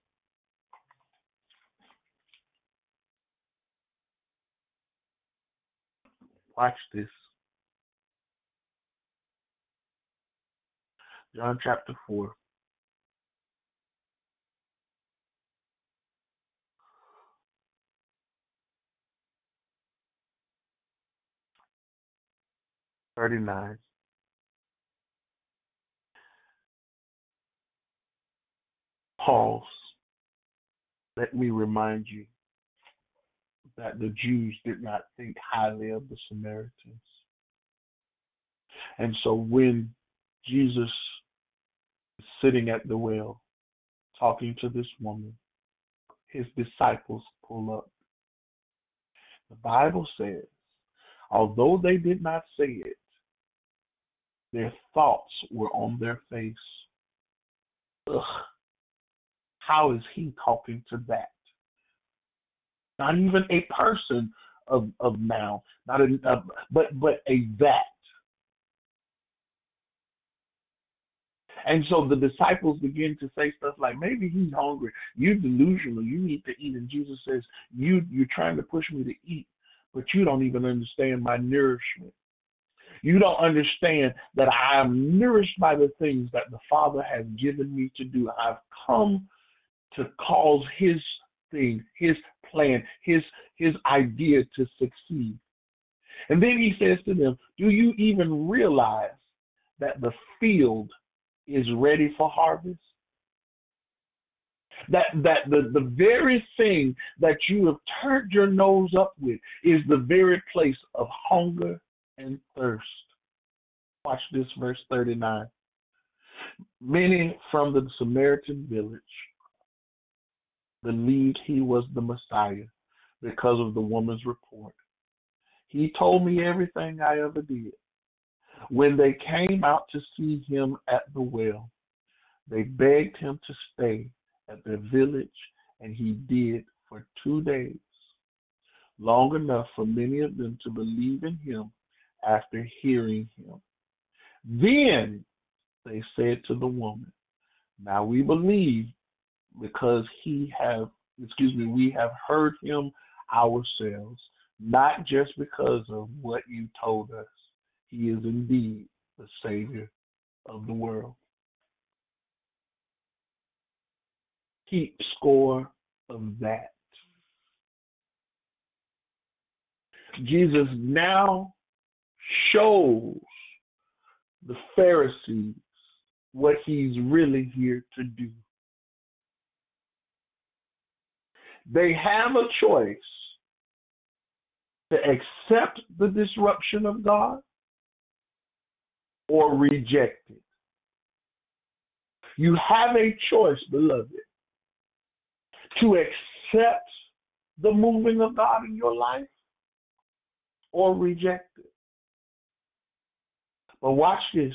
watch this. John chapter 4. Verse 39. Pause. Let me remind you that the Jews did not think highly of the Samaritans. And so when Jesus is sitting at the well, talking to this woman, his disciples pull up. The Bible says, although they did not say it, their thoughts were on their face. Ugh. How is he talking to that? Not even a person of now, not a, but a that. And so the disciples begin to say stuff like, maybe he's hungry. You're delusional. You need to eat. And Jesus says, you're trying to push me to eat, but you don't even understand my nourishment. You don't understand that I am nourished by the things that the Father has given me to do. I've come to cause his thing, his plan, his idea to succeed. And then he says to them, do you even realize that the field is ready for harvest? That the very thing that you have turned your nose up with is the very place of hunger and thirst. Watch this, verse 39. Many from the Samaritan village believed he was the Messiah because of the woman's report. He told me everything I ever did. When they came out to see him at the well, They begged him to stay at their village, and he did for 2 days, long enough for many of them to believe in him after hearing him. Then they said to the woman, now we believe because we have heard him ourselves, not just because of what you told us. He is indeed the Savior of the world. Keep score of that. Jesus now shows the Pharisees what he's really here to do. They have a choice to accept the disruption of God or reject it. You have a choice, beloved, to accept the moving of God in your life or reject it. But watch this.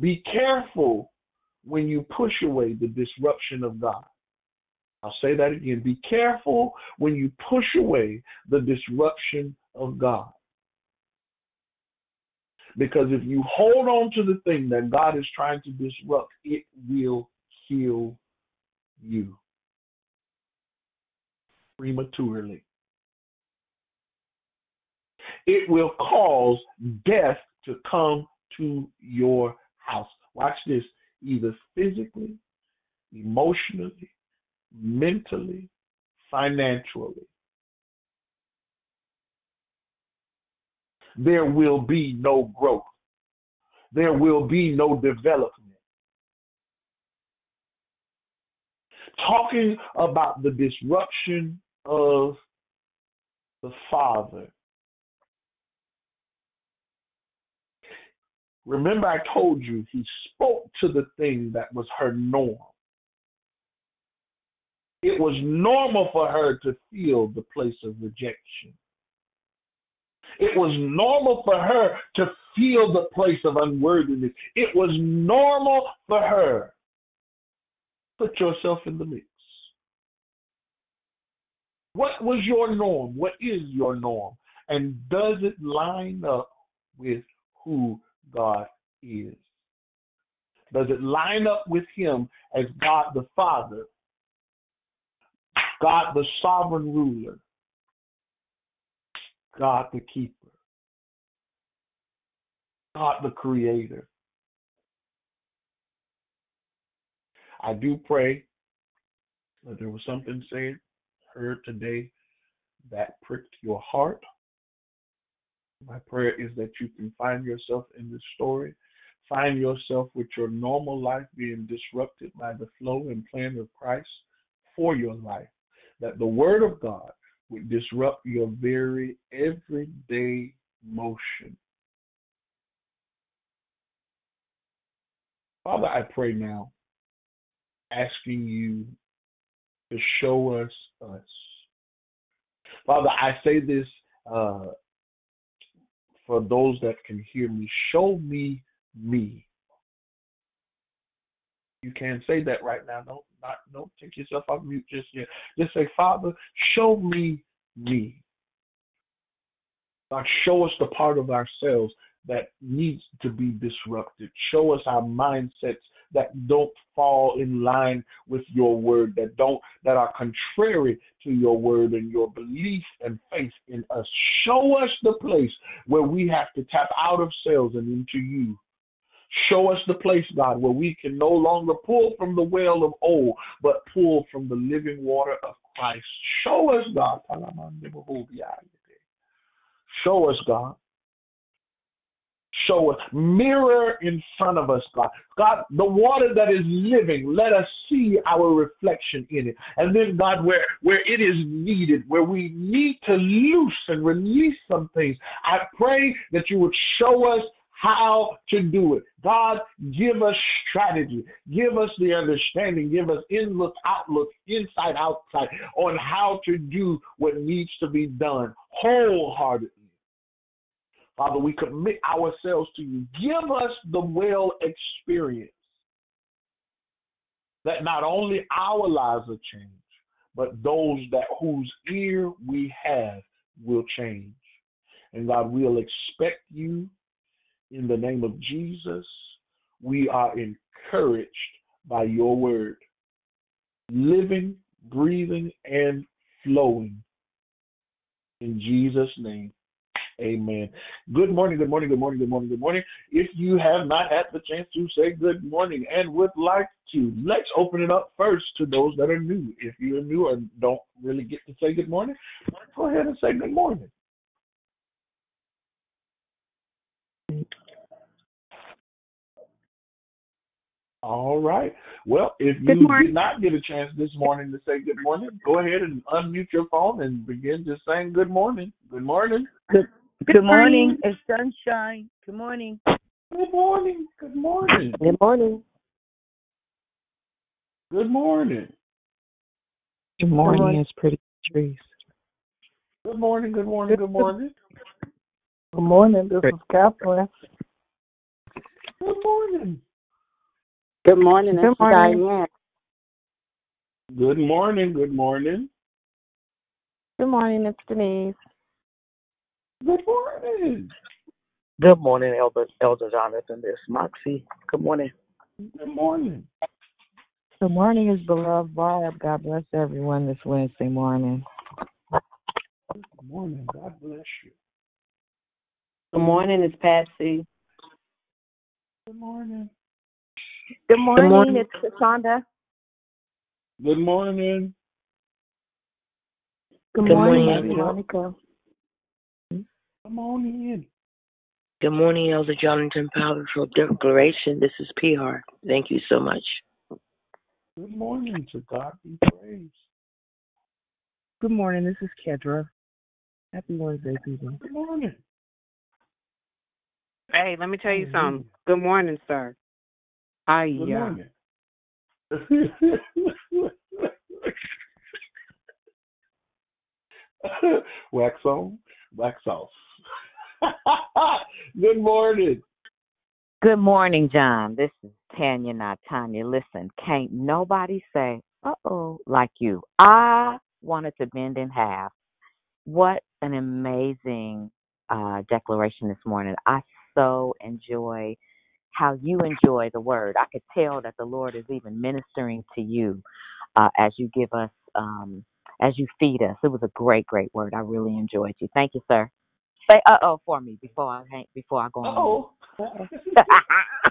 Be careful when you push away the disruption of God. I'll say that again. Be careful when you push away the disruption of God. Because if you hold on to the thing that God is trying to disrupt, it will kill you prematurely. It will cause death to come to your house. Watch this. Either physically, emotionally, mentally, financially. There will be no growth. There will be no development. Talking about the disruption of the Father. Remember, I told you he spoke to the thing that was her norm. It was normal for her to feel the place of rejection. It was normal for her to feel the place of unworthiness. It was normal for her. Put yourself in the mix. What was your norm? What is your norm? And does it line up with who God is? Does it line up with him as God the Father, God the sovereign ruler, God the keeper, God the creator? I do pray that there was something said, heard today that pricked your heart. My prayer is that you can find yourself in this story, find yourself with your normal life being disrupted by the flow and plan of Christ for your life, that the word of God would disrupt your very everyday motion. Father, I pray now, asking you to show us. Father, I say this for those that can hear me, show me. You can say that right now. Don't take yourself off mute just yet. Just say, Father, show me. God, show us the part of ourselves that needs to be disrupted. Show us our mindsets that don't fall in line with your word, that are contrary to your word and your belief and faith in us. Show us the place where we have to tap out of selves and into you. Show us the place, God, where we can no longer pull from the well of old, but pull from the living water of Christ. Show us, God. Show us, God. Show us. Mirror in front of us, God. God, the water that is living, let us see our reflection in it. And then, God, where it is needed, where we need to loose and release some things, I pray that you would show us how to do it. God, give us strategy. Give us the understanding. Give us outlook, inside, outside on how to do what needs to be done wholeheartedly. Father, we commit ourselves to you. Give us the well experience. that not only our lives are changed, but those that whose ear we have will change. And God, we'll expect you in the name of Jesus. We are encouraged by your word, living, breathing, and flowing. In Jesus' name, amen. Good morning, good morning, good morning, good morning, good morning. If you have not had the chance to say good morning and would like to, let's open it up first to those that are new. If you're new or don't really get to say good morning, go ahead and say good morning. All right. Well, if you did not get a chance this morning to say good morning, go ahead and unmute your phone and begin just saying good morning. Good morning. Good morning. It's sunshine. Good morning. Good morning. Good morning. Good morning. Good morning. Good morning. It's pretty trees. Good morning. Good morning. Good morning. Good morning. This is Catherine. Good morning. Good morning. Good morning. Good morning. Good morning. Good morning. It's Denise. Good morning. Good morning, Elder Jonathan. This is Moxie. Good morning. Good morning. Good morning is beloved Barb. God bless everyone this Wednesday morning. Good morning. God bless you. Good morning. It's Patsy. Good morning. Good morning. Good morning, it's Krishanda. Good morning. Good morning, Veronica. Good morning. Good morning, Elder Jonathan. Powerful declaration. This is PR. Thank you so much. Good morning. To God be praised. Good morning. This is Kedra. Happy Wednesday, people. Good morning. Hey, let me tell you something. Good morning, sir. Yeah. Wax on, wax off. Good morning. Good morning, John. This is Tanya, not Tanya. Listen, can't nobody say, uh-oh, like you. I wanted to bend in half. What an amazing declaration this morning. I so enjoy how you enjoy the word. I could tell that the Lord is even ministering to you as you give us, as you feed us. It was a great, great word. I really enjoyed you. Thank you, sir. Say uh-oh for me before I go on. Uh-oh.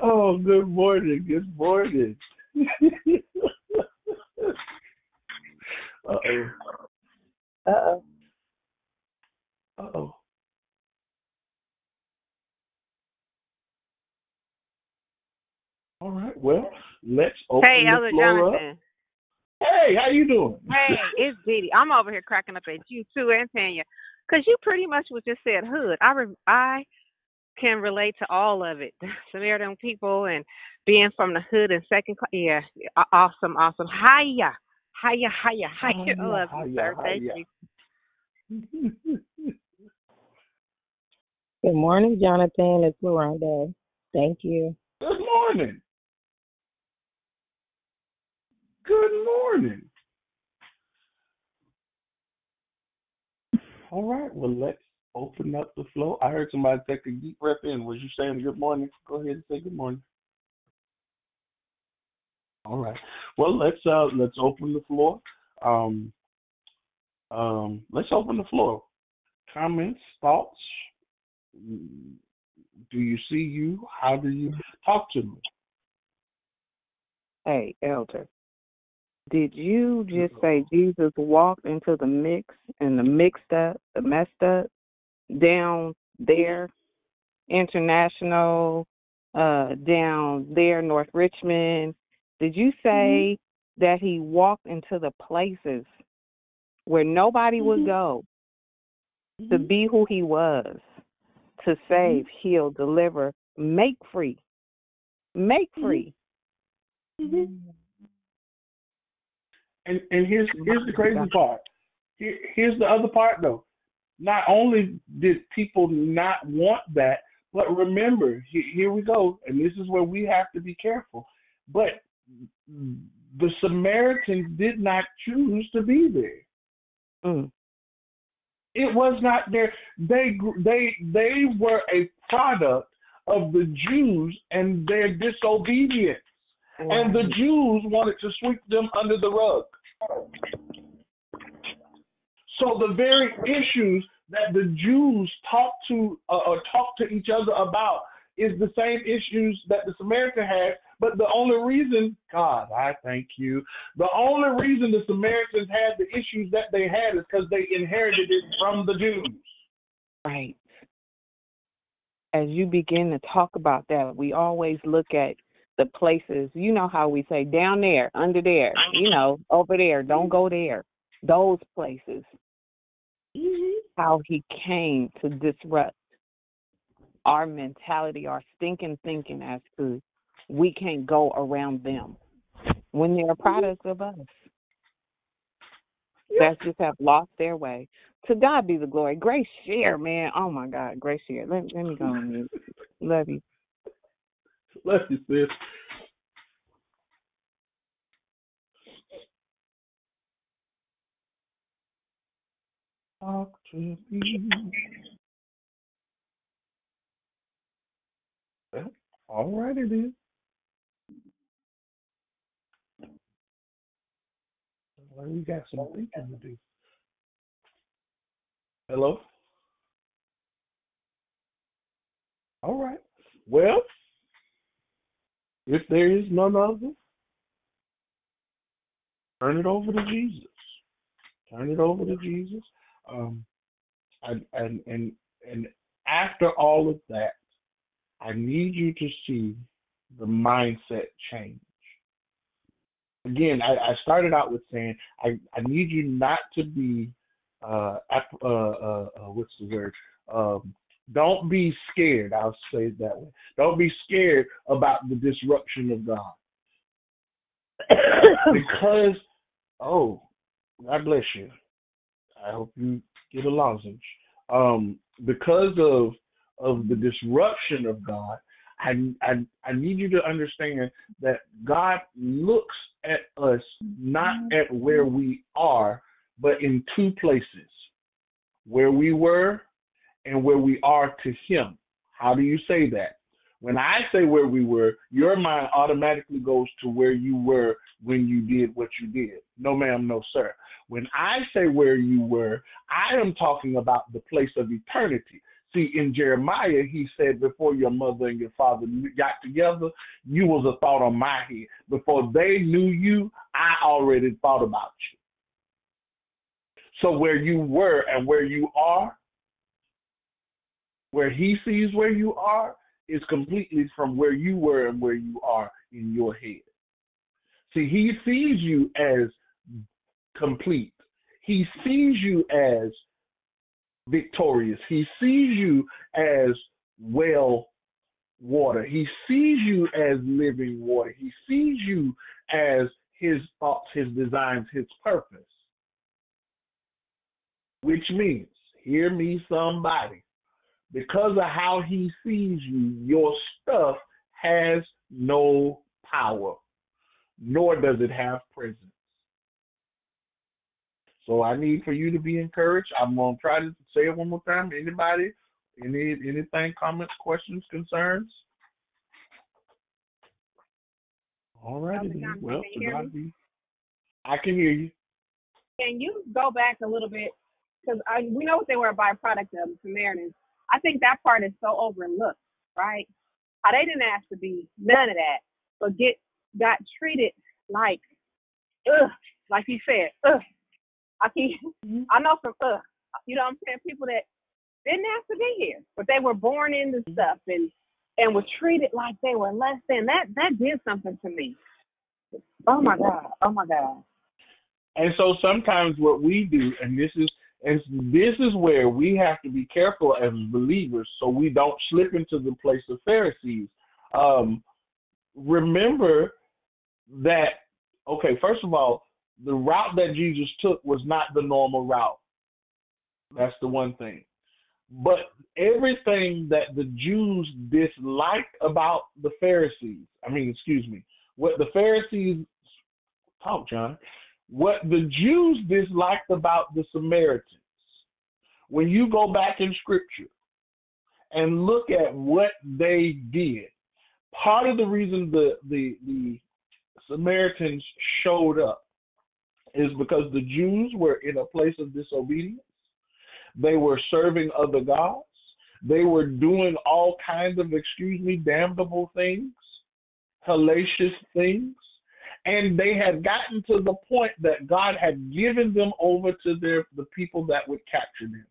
Oh, good morning. Good morning. Uh-oh. Uh-oh. Uh-oh. All right, well, let's open the floor up. Hey, Elder Jonathan. Hey, how you doing? Hey, it's Dee Dee. I'm over here cracking up at you, too, and Tanya, because you pretty much was just said hood. I can relate to all of it. Samaritan people and being from the hood and second class. Yeah, awesome, awesome. Hiya. I love you, sir. Thank you. Good morning, Jonathan. It's Miranda. Thank you. Good morning. Good morning. All right. Well, let's open up the floor. I heard somebody take a deep breath in. Was you saying good morning? Go ahead and say good morning. All right. Well, let's open the floor. Let's open the floor. Comments, thoughts. Do you see you? How do you talk to me? Hey, Elder, did you just say Jesus walked into the mix and the mixed up, the messed up, down there, International, down there, North Richmond? Did you say that he walked into the places where nobody would go to be who he was? To save, heal, deliver, make free. Make free. Mm-hmm. And here's the crazy part. Here's the other part, though. Not only did people not want that, But remember, here we go, and this is where we have to be careful. But the Samaritans did not choose to be there. Mm. It was not their. They were a product of the Jews and their disobedience, wow. And the Jews wanted to sweep them under the rug. So the very issues that the Jews talk to each other about is the same issues that the Samaritan had, but the only reason, God, I thank you, the only reason the Samaritans had the issues that they had is because they inherited it from the Jews. Right. As you begin to talk about that, we always look at the places, you know how we say, down there, under there, you know, over there, don't go there, those places. Mm-hmm. How he came to disrupt our mentality, our stinking thinking as to we can't go around them when they're products of us. Yep. That's just have lost their way. To God be the glory. Great share, man. Oh, my God. Great share. Let me go on mute. Love you. Love you, sis. Talk to me. Well, all right, it is. Well, we got some thinking to do. Hello? All right. Well, if there is none other, turn it over to Jesus. Turn it over to Jesus. And after all of that, I need you to see the mindset change. Again, I started out with saying I need you not to be what's the word? Don't be scared. I'll say it that way. Don't be scared about the disruption of God, because God bless you. I hope you get a lozenge. Because of the disruption of God, I need you to understand that God looks at us not at where we are, but in two places, where we were and where we are to him. How do you say that? When I say where we were, your mind automatically goes to where you were when you did what you did. No, ma'am, no, sir. When I say where you were, I am talking about the place of eternity. See, in Jeremiah, he said, before your mother and your father got together, you was a thought on my head. Before they knew you, I already thought about you. So where you were and where you are, where he sees where you are, is completely from where you were and where you are in your head. See, he sees you as complete. He sees you as victorious. He sees you as well water. He sees you as living water. He sees you as his thoughts, his designs, his purpose. Which means, hear me somebody, because of how he sees you, your stuff has no power, nor does it have presence. So I need for you to be encouraged. I'm going to try to say it one more time. Anybody, anything, comments, questions, concerns? All right. Well, I can hear you. Can you go back a little bit? Because we know they were a byproduct of the Samaritans. I think that part is so overlooked, right? How they didn't ask to be none of that, but got treated like, like you said, I know from you know what I'm saying, people that didn't ask to be here, but they were born into stuff and were treated like they were less than. That did something to me. Oh my God. And so sometimes what we do, and this is where we have to be careful as believers so we don't slip into the place of Pharisees. Remember that, okay, first of all, the route that Jesus took was not the normal route. That's the one thing. But everything that the Jews disliked about the Pharisees, what the Pharisees, what the Jews disliked about the Samaritans, when you go back in Scripture and look at what they did, part of the reason the Samaritans showed up is because the Jews were in a place of disobedience. They were serving other gods. They were doing all kinds of, damnable things, hellacious things. And they had gotten to the point that God had given them over to the people that would capture them.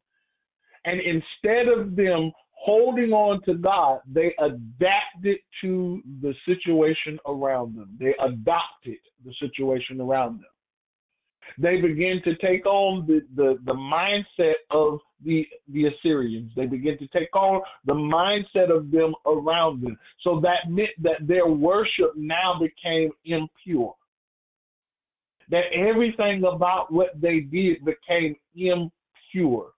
And instead of them holding on to God, they adapted to the situation around them. They adopted the situation around them. They begin to take on the mindset of the Assyrians. They begin to take on the mindset of them around them. So that meant that their worship now became impure. That everything about what they did became impure.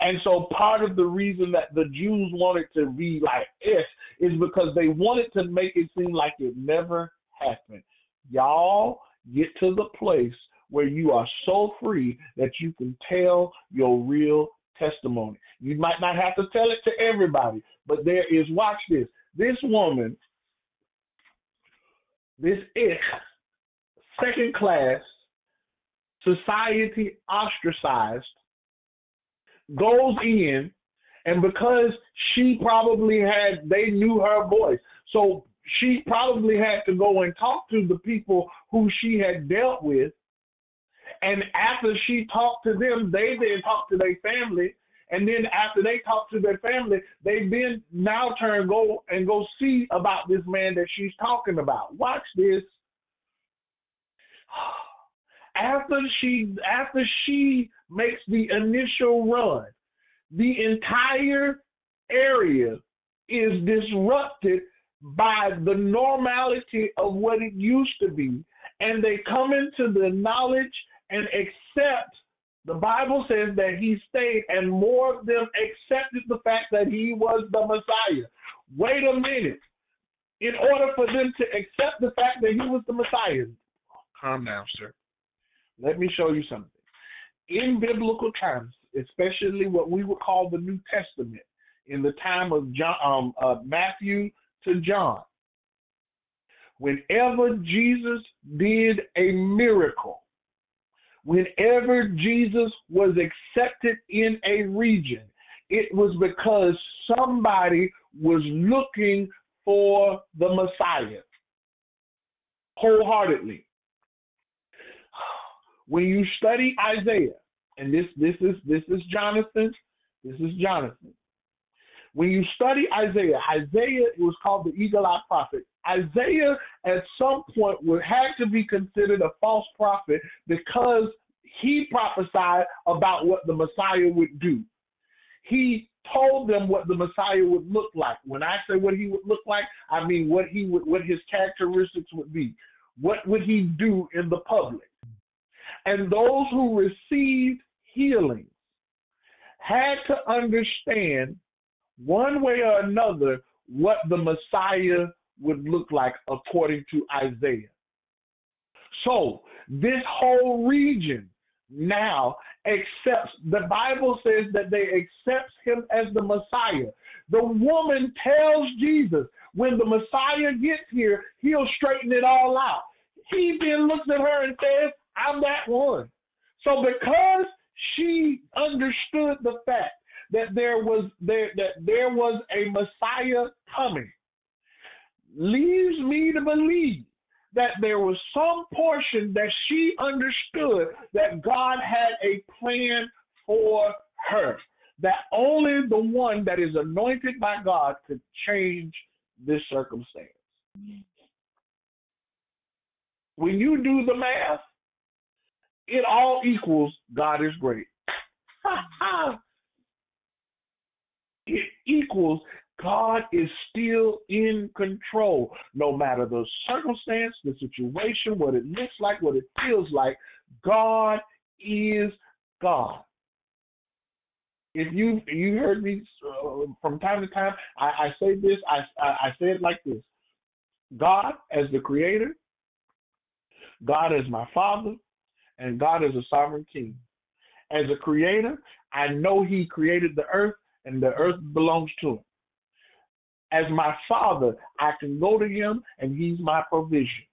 And so part of the reason that the Jews wanted to be like this is because they wanted to make it seem like it never happened. Y'all get to the place where you are so free that you can tell your real testimony. You might not have to tell it to everybody, but there is, watch this, this woman, this second class, society ostracized, goes in, and because she probably had, they knew her voice, so she probably had to go and talk to the people who she had dealt with. And after she talked to them, they then talked to their family. And then after they talked to their family, they then now go see about this man that she's talking about. Watch this. After she makes the initial run, the entire area is disrupted by the normality of what it used to be, and they come into the knowledge and accept. The Bible says that he stayed, and more of them accepted the fact that he was the Messiah. Wait a minute. In order for them to accept the fact that he was the Messiah, calm down, sir. Let me show you something. In biblical times, especially what we would call the New Testament, in the time of Matthew to John, whenever Jesus did a miracle, whenever Jesus was accepted in a region, it was because somebody was looking for the Messiah wholeheartedly. When you study Isaiah, and this is Jonathan, when you study Isaiah, it was called the eagle-eyed prophet. Isaiah, at some point, would have to be considered a false prophet because he prophesied about what the Messiah would do. He told them what the Messiah would look like. When I say what he would look like, I mean what his characteristics would be. What would he do in the public? And those who received healing had to understand one way or another what the Messiah would look like according to Isaiah. So this whole region now accepts, the Bible says that they accept him as the Messiah. The woman tells Jesus, when the Messiah gets here, he'll straighten it all out. He then looks at her and says, I'm that one. So because she understood the fact that there was a Messiah coming, leaves me to believe that there was some portion that she understood that God had a plan for her, that only the one that is anointed by God could change this circumstance. When you do the math, it all equals God is great. It equals God is still in control. No matter the circumstance, the situation, what it looks like, what it feels like, God is God. If you heard me from time to time, I say this, I say it like this. God as the creator, God as my father, and God as a sovereign king. As a creator, I know he created the earth, and the earth belongs to him. As my father, I can go to him, and he's my provision.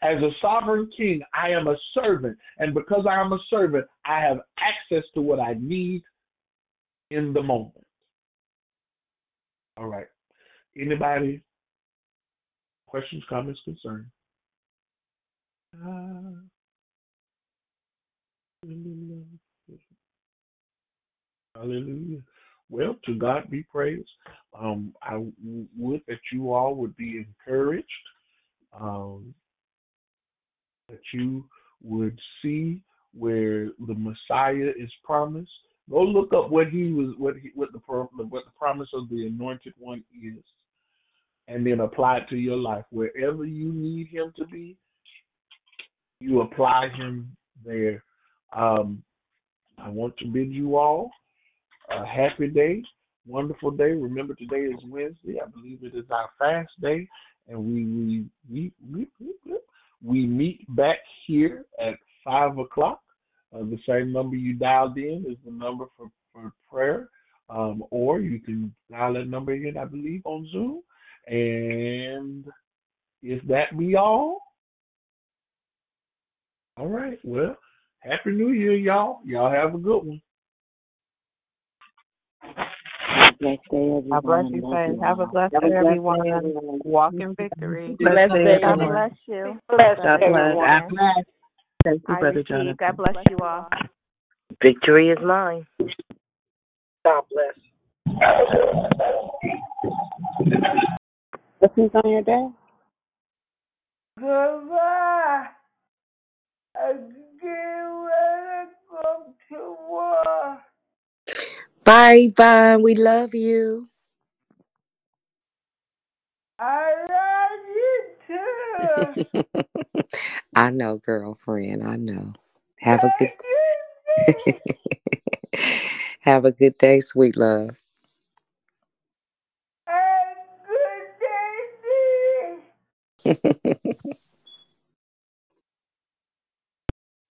As a sovereign king, I am a servant, and because I am a servant, I have access to what I need in the moment. All right. Anybody? Questions, comments, concerns? Hallelujah. Well, to God be praised. I would that you all would be encouraged, that you would see where the Messiah is promised. Go look up what the promise of the Anointed One is, and then apply it to your life. Wherever you need him to be, you apply him there. I want to bid you all a happy day, wonderful day. Remember, today is Wednesday. I believe it is our fast day, and we meet back here at 5 o'clock. The same number you dialed in is the number for prayer, or you can dial that number in, I believe, on Zoom. And if that be all right, well, Happy New Year, y'all. Y'all have a good one. Bless you, everyone. Bless you, friends. Have a blessed day, everyone. Walk in victory. Bless you. God bless you. God bless. Thank you, Brother Jonathan. God bless you all. Victory is mine. God bless. Blessings on your day. Goodbye. Bye, Yvonne. We love you. I love you too. I know, girlfriend. I know. Have a good Have a good day, sweet love. Have a good day, sweet.